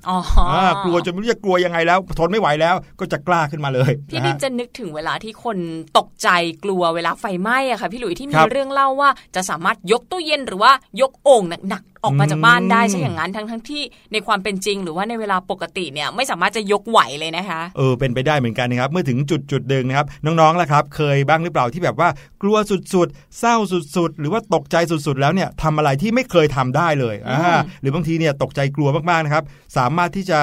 กลัวจนไม่รู้จะกลัวยังไงแล้วทนไม่ไหวแล้วก็จะกล้าขึ้นมาเลยพี่ดิมจะนึกถึงเวลาที่คนตกใจกลัวเวลาไฟไหม้อะค่ะพี่หลุยที่มีเรื่องเล่าว่าจะสามารถยกตู้เย็นหรือว่ายกโอ่งหนักๆออกมาจากบ้านได้ใช่อย่างนั้นทั้งที่ในความเป็นจริงหรือว่าในเวลาปกติเนี่ยไม่สามารถจะยกไหวเลยนะคะเป็นไปได้เหมือนกันนะครับเมื่อถึงจุดนึงนะครับน้องๆล่ะครับเคยบ้างหรือเปล่าที่แบบว่ากลัวสุดๆเศร้าสุดๆหรือว่าตกใจสุดๆแล้วเนี่ยทำอะไรที่ไม่เคยทำได้เลยหรือบางทีเนี่ยตกใจกลัวมากๆนะครับสามารถที่จะ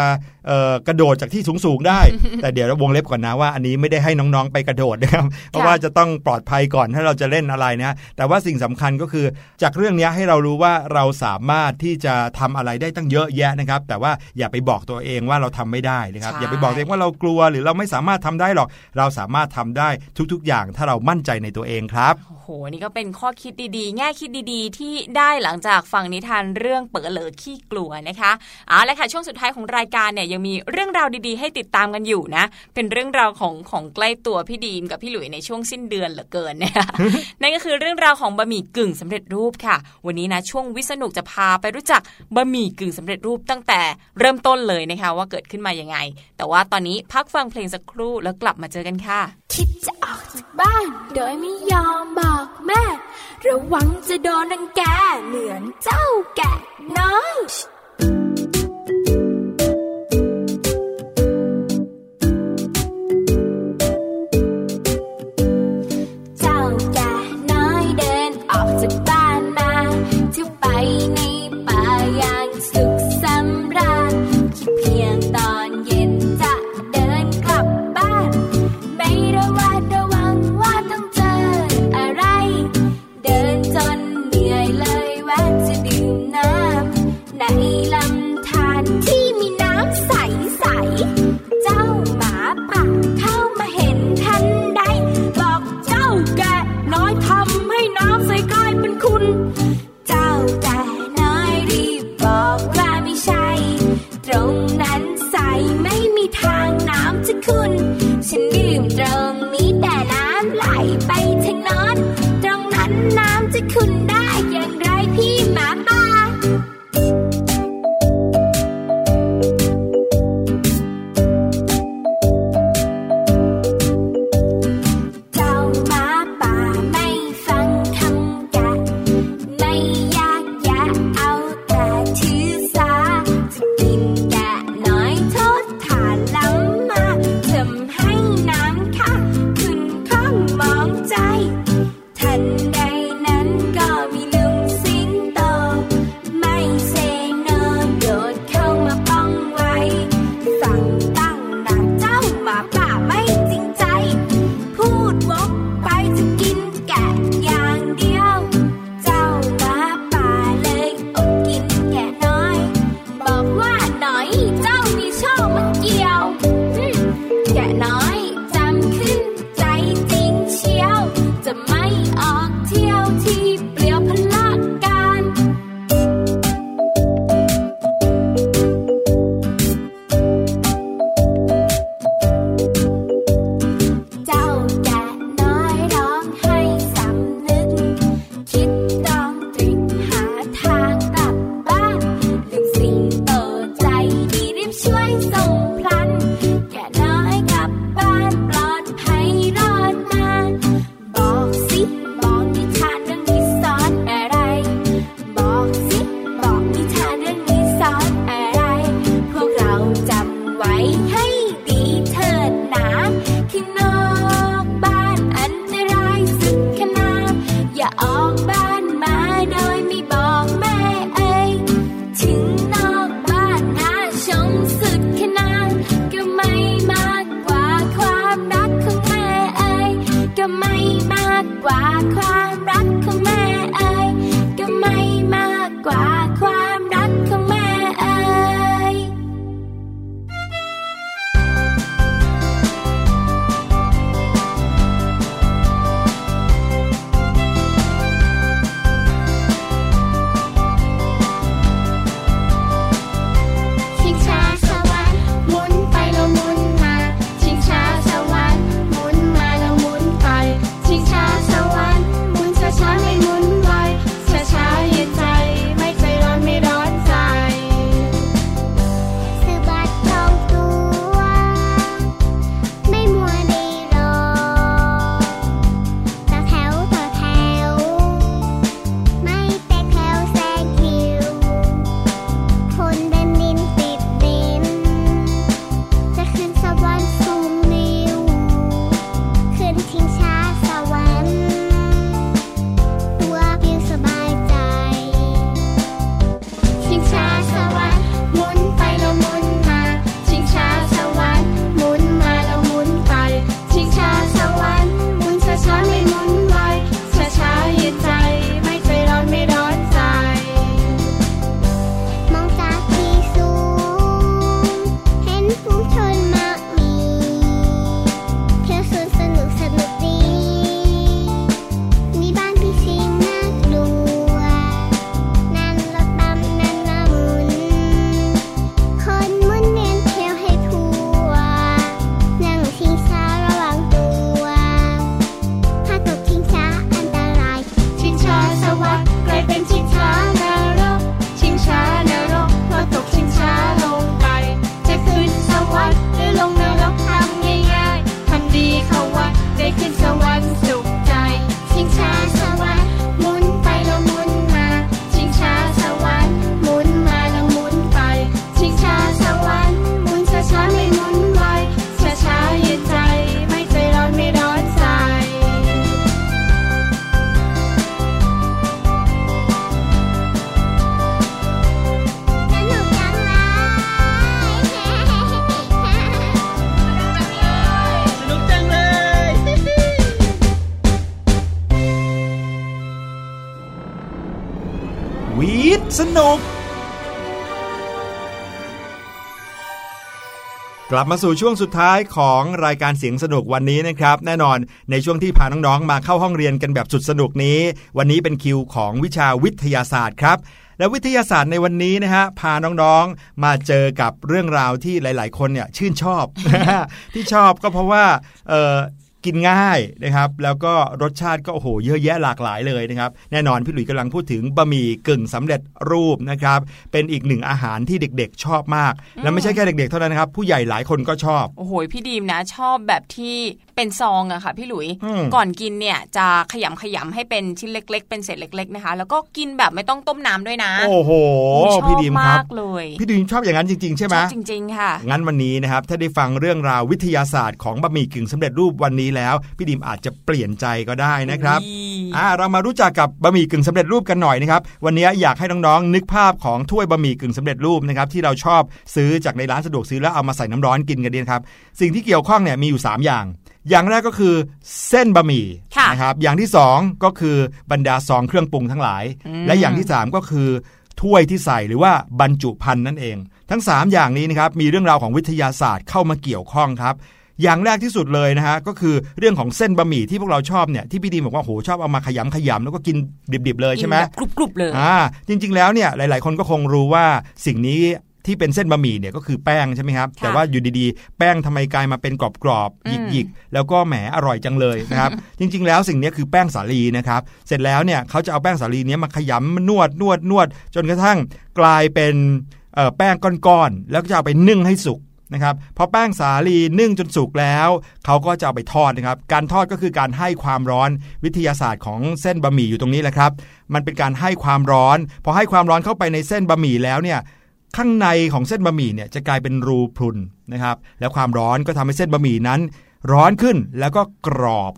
กระโดดจากที่สูงๆได้แต่เดี๋ยวเราวงเล็บก่อนนะว่าอันนี้ไม่ได้ให้น้องๆไปกระโดดนะครับเพราะว่าจะต้องปลอดภัยก่อนถ้าเราจะเล่นอะไรนะแต่ว่าสิ่งสำคัญก็คือจากเรื่องนี้ให้เรารู้ว่าเราสามารถที่จะทำอะไรได้ตั้งเยอะแยะนะครับแต่ว่าอย่าไปบอกตัวเองว่าเราทำไม่ได้นะครับอย่าไปบอกตัวเองว่าเรากลัวหรือเราไม่สามารถทำได้หรอกเราสามารถทำได้ทุกๆอย่างถ้าเรามั่นใจในตัวเองครับโหนี่ก็เป็นข้อคิดดีๆแง่คิดดีๆที่ได้หลังจากฟังนิทานเรื่องเป๋อเหลอขี้กลัวนะคะเอาละค่ะช่วงสุดท้ายของรายการเนี่ยยังมีเรื่องราวดีๆให้ติดตามกันอยู่นะเป็นเรื่องราวของใกล้ตัวพี่ดีมกับพี่หลุยในช่วงสิ้นเดือนเหลือเกินเนี่ย นั่นก็คือเรื่องราวของบะหมี่กึ่งสำเร็จรูปค่ะวันนี้นะช่วงวิสนุกจะพาไปรู้จักบะหมี่กึ่งสำเร็จรูปตั้งแต่เริ่มต้นเลยนะคะว่าเกิดขึ้นมายังไงแต่ว่าตอนนี้พักฟังเพลงสักครู่แล้วกลับมาเจอกันค่ะคิดจะออกจากบ้านโดยไม่ยอมบอกแม่ระวังจะโดนรังแกเหมือนเจ้าแกะน้อย ความรักของแม่เอ๋ยก็ไม่มากกว่าความรักของแม่เอ๋ยชิงช้าสวรรค์หมุนไปแล้วหมุนมาชิงช้าสวรรค์หมุนมาแล้วหมุนไปชิงช้าสวรรค์หมุนช้าๆไม่หมุนไวช้าๆเย็นใจไม่ใจร้อนไม่ร้อนใจสะบัดคล่องตัวไม่มัวรีรอต่อแถวต่อแถวไม่แตกแถวแซงคิวคนเดินดินติดดินจะขึ้นสวรรค์สูงริ้วขึ้นชิงช้าสวรรค์ตัวปิวสบายใจชิงช้าสวรรค์หมุนไปแล้วหมุนมาชิงช้าสวรรค์หมุนมาแล้วหมุนไปชิงช้าสวรรค์หมุนช้าๆไม่หมุนไวช้าๆเย็นใจไม่ใจร้อนไม่ร้อนใจ มองจากที่สูงเห็นฝูงชนมากมีเที่ยวสวนสนุกสนุกดีมีบ้านพี่ชิงน่ากลัวนั่นรถบัมนั่นละมุนคนหมุนเวียนเที่ยวให้ทั่วนั่งชิงช้าระวังตัวถ้าตกชิงช้าอันตราย ชิงช้าสวรรค์กลายเป็นชิงช้านรกชิงช้านรกพอตกชิงช้าลงไป จะขึ้นสวรรค์หรือลงนรกทำง่ายๆทำดีเข้าไว้ได้ขึ้นสวรรค์สุขใจ ชิงช้าสวรรค์หมุนไปแล้วหมุนมา ชิงช้าสวรรค์หมุนมาแล้วหมุนไป ชิงช้าสวรรค์หมุนช้าๆไม่หมุนไวช้าๆเย็นใจไม่ใจร้อนไม่ร้อนใจ สนุกจังเลย สนุกจังเลย วีดสนุกกลับมาสู่ช่วงสุดท้ายของรายการเสียงสนุกวันนี้นะครับแน่นอนในช่วงที่พาน้องๆมาเข้าห้องเรียนกันแบบสุดสนุกนี้วันนี้เป็นคิวของวิชาวิทยาศาสตร์ครับและวิทยาศาสตร์ในวันนี้นะฮะพาน้องๆมาเจอกับเรื่องราวที่หลายๆคนเนี่ยชื่นชอบ ที่ชอบก็เพราะว่ากินง่ายนะครับแล้วก็รสชาติก็โอ้โหเยอะแยะหลากหลายเลยนะครับแน่นอนพี่หลุยส์กำลังพูดถึงบะหมี่กึ่งสำเร็จรูปนะครับเป็นอีกหนึ่งอาหารที่เด็กๆชอบมากและไม่ใช่แค่เด็กๆเท่านั้นนะครับผู้ใหญ่หลายคนก็ชอบโอ้โหพี่ดีมนะชอบแบบที่เป็นซองอะค่ะพี่หลุยส์ก่อนกินเนี่ยจะขยำให้เป็นชิ้นเล็กๆเป็นเศษเล็กๆนะคะแล้วก็กินแบบไม่ต้องต้มน้ำด้วยนะโอ้โหพี่ดีมครับพี่ดีมชอบอย่างนั้นจริงๆใช่ไหมชอบจริงๆค่ะงั้นวันนี้นะครับถ้าได้ฟังเรื่องราววิทยาศาสตร์ของบะหมี่กึ่งสำเร็จรูปวันนี้แล้วพี่ดิมอาจจะเปลี่ยนใจก็ได้นะครับเรามารู้จักกับบะหมี่กึ่งสำเร็จรูปกันหน่อยนะครับวันนี้อยากให้น้องๆนึกภาพของถ้วยบะหมี่กึ่งสำเร็จรูปนะครับที่เราชอบซื้อจากในร้านสะดวกซื้อแล้วเอามาใส่น้ำร้อนกินกันดีครับสิ่งที่เกี่ยวข้องเนี่ยมีอยู่3อย่างอย่างแรกก็คือเส้นบะหมี่นะครับอย่างที่2ก็คือบรรดาซองเครื่องปรุงทั้งหลายและอย่างที่3ก็คือถ้วยที่ใส่หรือว่าบรรจุภัณฑ์นั่นเองทั้ง3อย่างนี้นะครับมีเรื่องราวของวิทยาศาสตร์เข้ามาเกี่ยวข้องครับอย่างแรกที่สุดเลยนะฮะก็คือเรื่องของเส้นบะหมี่ที่พวกเราชอบเนี่ยที่พี่ดีมบอกว่าโหชอบเอามาขยำแล้วก็กินดิบๆเลยใช่ไหมกรุบๆเลยจริงๆแล้วเนี่ยหลายๆคนก็คงรู้ว่าสิ่งนี้ที่เป็นเส้นบะหมี่เนี่ยก็คือแป้งใช่ไหมครับแต่ว่าอยู่ดีๆแป้งทำไมกลายมาเป็นกรอบๆหยิกๆแล้วก็แหมอร่อยจังเลยนะครับ จริงๆแล้วสิ่งนี้คือแป้งสาลีนะครับเสร็จแล้วเนี่ยเขาจะเอาแป้งสาลีนี้มาขยำนวดจนกระทั่งกลายเป็นแป้งก้อนๆแล้วก็จะเอาไปนึ่งให้สุกนะครับพอแป้งสาลีนึ่งจนสุกแล้วเขาก็จะเอาไปทอดนะครับการทอดก็คือการให้ความร้อนวิทยาศาสตร์ของเส้นบะหมี่อยู่ตรงนี้แหละครับมันเป็นการให้ความร้อนพอให้ความร้อนเข้าไปในเส้นบะหมี่แล้วเนี่ยข้างในของเส้นบะหมี่เนี่ยจะกลายเป็นรูพรุนนะครับแล้วความร้อนก็ทำให้เส้นบะหมี่นั้นร้อนขึ้นแล้วก็กรอบ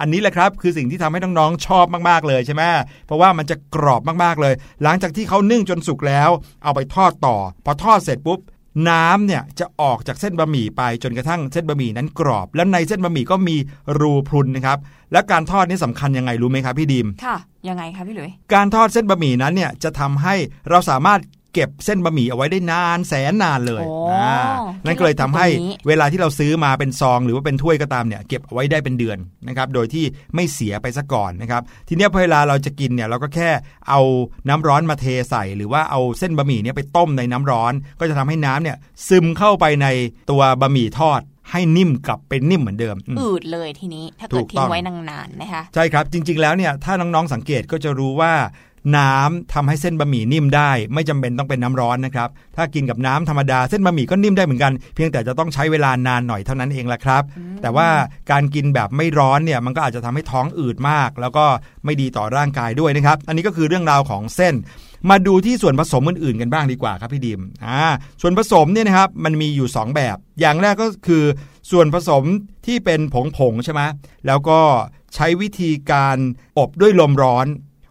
อันนี้แหละครับคือสิ่งที่ทำให้น้องๆชอบมากๆเลยใช่ไหมเพราะว่ามันจะกรอบมากๆเลยหลังจากที่เขานึ่งจนสุกแล้วเอาไปทอดต่อพอทอดเสร็จปุ๊บ น้ำเนี่ยจะออกจากเส้นบะหมี่ไปจนกระทั่งเส้นบะหมี่นั้นกรอบแล้วในเส้นบะหมี่ก็มีรูพรุนนะครับและการทอดนี่สำคัญยังไงรู้ไหมครับพี่ดิมค่ะยังไงครับพี่หลุยการทอดเส้นบะหมี่นั้นเนี่ยจะทำให้เราสามารถเก็บเส้นบะหมี่เอาไว้ได้นานแสนนานเลยนั่นก็เลยทำให้เวลาที่เราซื้อมาเป็นซองหรือว่าเป็นถ้วยก็ตามเนี่ยเก็บเอาไว้ได้เป็นเดือนนะครับโดยที่ไม่เสียไปซะก่อนนะครับทีนี้พอเวลาเราจะกินเนี่ยเราก็แค่เอาน้ำร้อนมาเทใส่หรือว่าเอาเส้นบะหมี่เนี่ยไปต้มในน้ำร้อนก็จะทำให้น้ำเนี่ยซึมเข้าไปในตัวบะหมี่ทอดให้นิ่มกลับเป็นนิ่มเหมือนเดิมอืดเลยทีนี้ถ้าเกิดทิ้งไว้นานๆนะคะใช่ครับจริงๆแล้วเนี่ยถ้าน้องๆสังเกตก็จะรู้ว่าน้ำทำให้เส้นบะหมี่นิ่มได้ไม่จำเป็นต้องเป็นน้ำร้อนนะครับถ้ากินกับน้ำธรรมดาเส้นบะหมี่ก็นิ่มได้เหมือนกันเพียงแต่จะต้องใช้เวลานานหน่อยเท่านั้นเองละครับแต่ว่าการกินแบบไม่ร้อนเนี่ยมันก็อาจจะทำให้ท้องอืดมากแล้วก็ไม่ดีต่อร่างกายด้วยนะครับอันนี้ก็คือเรื่องราวของเส้นมาดูที่ส่วนผสมอื่นๆกันบ้างดีกว่าครับพี่ดิมส่วนผสมเนี่ยนะครับมันมีอยู่2แบบอย่างแรกก็คือส่วนผสมที่เป็นผงๆใช่ไหมแล้วก็ใช้วิธีการอบด้วยลมร้อน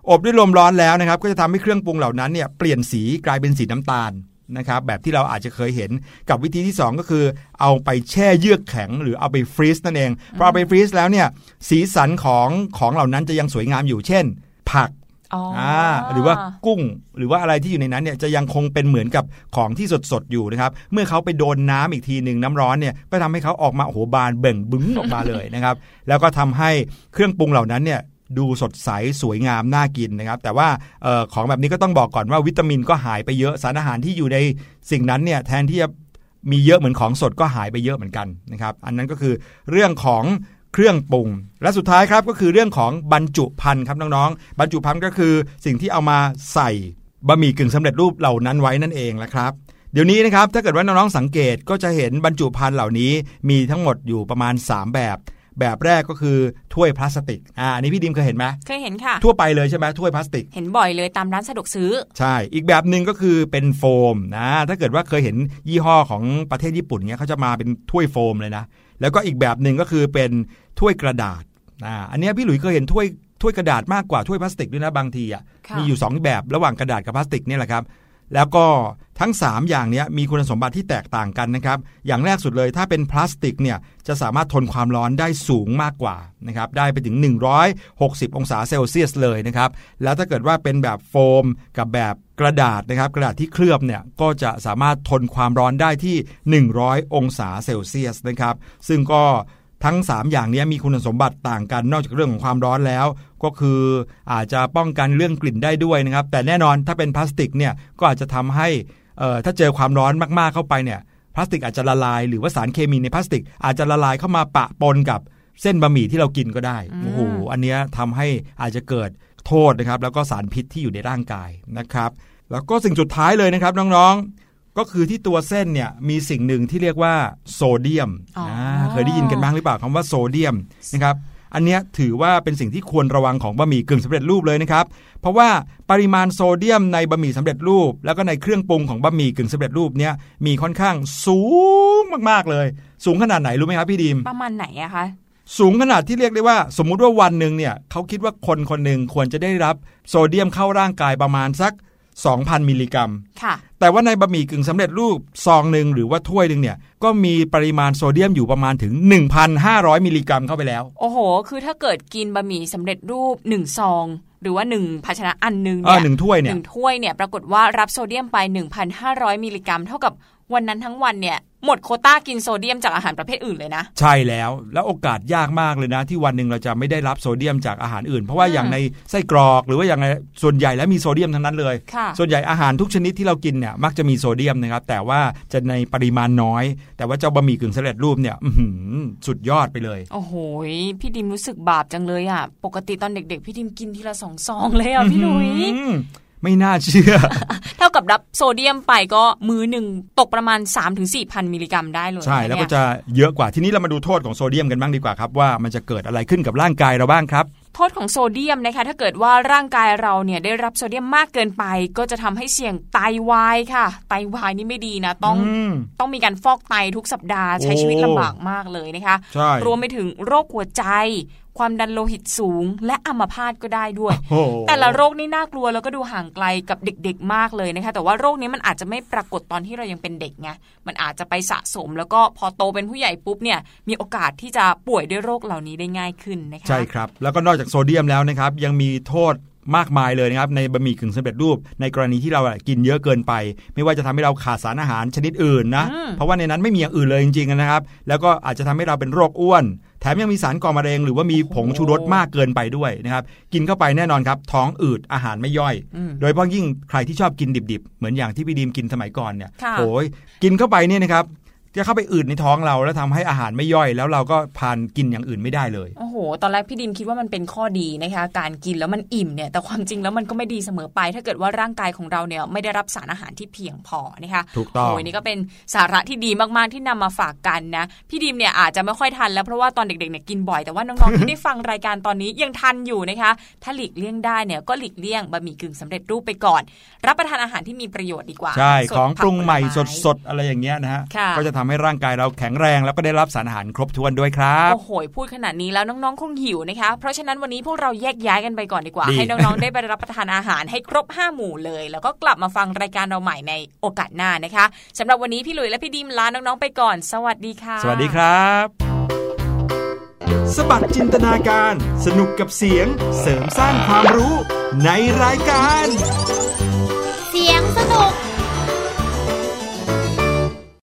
อบด้วยลมร้อนแล้วนะครับก็จะทำให้เครื่องปรุงเหล่านั้นเนี่ยเปลี่ยนสีกลายเป็นสีน้ำตาลนะครับแบบที่เราอาจจะเคยเห็นกับวิธีที่2ก็คือเอาไปแช่เยือกแข็งหรือเอาไปฟรีซนั่นเองพอเอาไปฟรีซแล้วเนี่ยสีสันของเหล่านั้นจะยังสวยงามอยู่เช่นผักหรือว่ากุ้งหรือว่าอะไรที่อยู่ในนั้นเนี่ยจะยังคงเป็นเหมือนกับของที่สดๆอยู่นะครับเมื่อเขาไปโดนน้ำอีกทีหนึ่งน้ำร้อนเนี่ยก็ทำให้เขาออกมาโอ้โหบานเบ่งบึ้งออกมาเลยนะครับแล้วก็ทำให้เครื่องปรุงเหล่านั้นเนี่ยดูสดใสสวยงามน่ากินนะครับแต่ว่าของแบบนี้ก็ต้องบอกก่อนว่าวิตามินก็หายไปเยอะสารอาหารที่อยู่ในสิ่งนั้นเนี่ยแทนที่จะมีเยอะเหมือนของสดก็หายไปเยอะเหมือนกันนะครับอันนั้นก็คือเรื่องของเครื่องปรุงและสุดท้ายครับก็คือเรื่องของบรรจุภัณฑ์ครับน้องๆบรรจุภัณฑ์ก็คือสิ่งที่เอามาใส่บะหมี่กึ่งสำเร็จรูปเหล่านั้นไว้นั่นเองละครับเดี๋ยวนี้นะครับถ้าเกิดว่าน้องๆสังเกตก็จะเห็นบรรจุภัณฑ์เหล่านี้มีทั้งหมดอยู่ประมาณ3แบบแรกก็คือถ้วยพลาสติกอันนี้พี่ดิมเคยเห็นไหมเคยเห็นค่ะทั่วไปเลยใช่ไหมถ้วยพลาสติกเห็นบ่อยเลยตามร้านสะดวกซื้อใช่อีกแบบนึงก็คือเป็นโฟมนะถ้าเกิดว่าเคยเห็นยี่ห้อของประเทศญี่ปุ่นเนี้ยเขาจะมาเป็นถ้วยโฟมเลยนะแล้วก็อีกแบบนึงก็คือเป็นถ้วยกระดาษอันนี้พี่หลุยเคยเห็นถ้วยกระดาษมากกว่าถ้วยพลาสติกด้วยนะบางทีอ่ะมีอยู่2แบบระหว่างกระดาษกับพลาสติกนี่แหละครับแล้วก็ทั้ง3อย่างนี้มีคุณสมบัติที่แตกต่างกันนะครับอย่างแรกสุดเลยถ้าเป็นพลาสติกเนี่ยจะสามารถทนความร้อนได้สูงมากกว่านะครับได้ไปถึง160องศาเซลเซียสเลยนะครับแล้วถ้าเกิดว่าเป็นแบบโฟมกับแบบกระดาษนะครับกระดาษที่เคลือบเนี่ยก็จะสามารถทนความร้อนได้ที่100องศาเซลเซียสนะครับซึ่งก็ทั้ง3อย่างนี้มีคุณสมบัติต่างกันนอกจากเรื่องของความร้อนแล้วก็คืออาจจะป้องกันเรื่องกลิ่นได้ด้วยนะครับแต่แน่นอนถ้าเป็นพลาสติกเนี่ยก็อาจจะทำให้ถ้าเจอความร้อนมากๆเข้าไปเนี่ยพลาสติกอาจจะละลายหรือว่าสารเคมีในพลาสติกอาจจะละลายเข้ามาปะปนกับเส้นบะหมี่ที่เรากินก็ได้โอ้โหอันนี้ทำให้อาจจะเกิดโทษนะครับแล้วก็สารพิษที่อยู่ในร่างกายนะครับแล้วก็สิ่งสุดท้ายเลยนะครับน้องๆก็คือที่ตัวเส้นเนี่ยมีสิ่งหนึ่งที่เรียกว่าโซเดียมเคยได้ยินกันบ้างหรือเปล่าคำว่าโซเดียมนะครับอันนี้ถือว่าเป็นสิ่งที่ควรระวังของบะหมี่กึ่งสำเร็จรูปเลยนะครับเพราะว่าปริมาณโซเดียมในบะหมี่สำเร็จรูปแล้วก็ในเครื่องปรุงของบะหมี่กึ่งสำเร็จรูปเนี่ยมีค่อนข้างสูงมากๆเลยสูงขนาดไหนรู้ไหมครับพี่ดิมประมาณไหนอะคะสูงขนาดที่เรียกได้ว่าสมมุติว่าวันนึงเนี่ยเขาคิดว่าคนคนนึงควรจะได้รับโซเดียมเข้าร่างกายประมาณสัก2,000 มิลลิกรัมแต่ว่าในบะหมี่กึ่งสำเร็จรูปซองหนึ่งหรือว่าถ้วยหนึ่งเนี่ยก็มีปริมาณโซเดียมอยู่ประมาณถึง 1,500 มิลลิกรัมเข้าไปแล้วโอ้โหคือถ้าเกิดกินบะหมี่สำเร็จรูป1ซองหรือว่า1ภาชนะอันนึงเนี่ย1ถ้วยเนี่ยปรากฏว่ารับโซเดียมไป 1,500 มิลลิกรัมเท่ากับวันนั้นทั้งวันเนี่ยหมดโควต้ากินโซเดียมจากอาหารประเภทอื่นเลยนะใช่แล้วโอกาสยากมากเลยนะที่วันหนึ่งเราจะไม่ได้รับโซเดียมจากอาหารอื่นเพราะว่าอย่างในไส้กรอกหรือว่าอย่างในส่วนใหญ่แล้วมีโซเดียมทั้งนั้นเลยส่วนใหญ่อาหารทุกชนิดที่เรากินเนี่ยมักจะมีโซเดียมนะครับแต่ว่าจะในปริมาณน้อยแต่ว่าเจ้าบะหมี่กึ่งสำเร็จรูปเนี่ยสุดยอดไปเลยโอ้โหพี่ดิมรู้สึกบาปจังเลยอ่ะปกติตอนเด็กๆพี่ดิมกินทีละ2ซองเลยอ่ะพี่ลุยไม่น่าเชื่อ เท่ากับรับโซเดียมไปก็มื้อหนึ่งตกประมาณ 3-4 พันมิลลิกรัมได้เลยใช่แล้วก็จะเยอะกว่าทีนี้เรามาดูโทษของโซเดียมกันบ้างดีกว่าครับว่ามันจะเกิดอะไรขึ้นกับร่างกายเราบ้างครับโทษของโซเดียมนะคะถ้าเกิดว่าร่างกายเราเนี่ยได้รับโซเดียมมากเกินไปก็จะทำให้เสี่ยงไตวายค่ะไตวายนี่ไม่ดีนะต้องมีการฟอกไตทุกสัปดาห์ใช้ชีวิตลำบากมากเลยนะคะรวมไปถึงโรคหัวใจ ความดันโลหิตสูงและอัมพาตก็ได้ด้วย แต่ละโรคนี่น่ากลัวแล้วก็ดูห่างไกลกับเด็กๆมากเลยนะคะแต่ว่าโรคนี้มันอาจจะไม่ปรากฏตอนที่เรายังเป็นเด็กไงมันอาจจะไปสะสมแล้วก็พอโตเป็นผู้ใหญ่ปุ๊บเนี่ยมีโอกาสที่จะป่วยด้วยโรคเหล่านี้ได้ง่ายขึ้นนะคะใช่ครับแล้วก็นอกจากโซเดียมแล้วนะครับยังมีโทษมากมายเลยนะครับในบะหมี่กึ่งสำเร็จรูปในกรณีที่เรากินเยอะเกินไปไม่ว่าจะทำให้เราขาดสารอาหารชนิดอื่นนะเพราะว่าในนั้นไม่มีอย่างอื่นเลยจริงๆนะครับแล้วก็อาจจะทำให้เราเป็นโรคอ้วนแถมยังมีสารก่อมะเร็งหรือว่ามีผงชูรสมากเกินไปด้วยนะครับกินเข้าไปแน่นอนครับท้องอืดอาหารไม่ย่อยโดยเฉพาะยิ่งใครที่ชอบกินดิบๆเหมือนอย่างที่พี่ดีมกินสมัยก่อนเนี่ยโอ้ยกินเข้าไปเนี่ยนะครับจะเข้าไปอืดในท้องเราแล้วทำให้อาหารไม่ย่อยแล้วเราก็ผ่านกินอย่างอื่นไม่ได้เลยโอ้โหตอนแรกพี่ดินคิดว่ามันเป็นข้อดีนะคะการกินแล้วมันอิ่มเนี่ยแต่ความจริงแล้วมันก็ไม่ดีเสมอไปถ้าเกิดว่าร่างกายของเราเนี่ยไม่ได้รับสารอาหารที่เพียงพอนะคะถูกต้องโอ้ยนี่ก็เป็นสาระที่ดีมากๆที่นำมาฝากกันนะพี่ดินเนี่ยอาจจะไม่ค่อยทันแล้วเพราะว่าตอนเด็กๆเนี่ยกินบ่อยแต่ว่าน้องๆที่ได้ฟังรายการตอนนี้ยังทันอยู่นะคะถ้าหลีกเลี่ยงได้เนี่ยก็หลีกเลี่ยงบะหมี่กึ่งสำเร็จรูปไปก่อนรับประทานอาหารที่มีประโยชน์ดีกว่าใช่ของปรุงใหม่สดๆอะไรอย่างเงี้ยนะฮะก็จะทำให้ร่างกายเราแข็งแรงแล้วก็ได้รับสารอาหารครบถ้วนด้วยครับโอ้โหพูดขนาดนี้แล้วน้องๆคงหิวนะคะเพราะฉะนั้นวันนี้พวกเราแยกย้ายกันไปก่อนดีกว่าให้น้องๆได้ไปรับประทานอาหารให้ครบ5หมู่เลยแล้วก็กลับมาฟังรายการเราใหม่ในโอกาสหน้านะคะสำหรับวันนี้พี่หลุยและพี่ดิมลาน้องๆไปก่อนสวัสดีค่ะสวัสดีครับสบัดจินตนาการสนุกกับเสียงเสริมสร้างความรู้ในรายการเสียงสนุก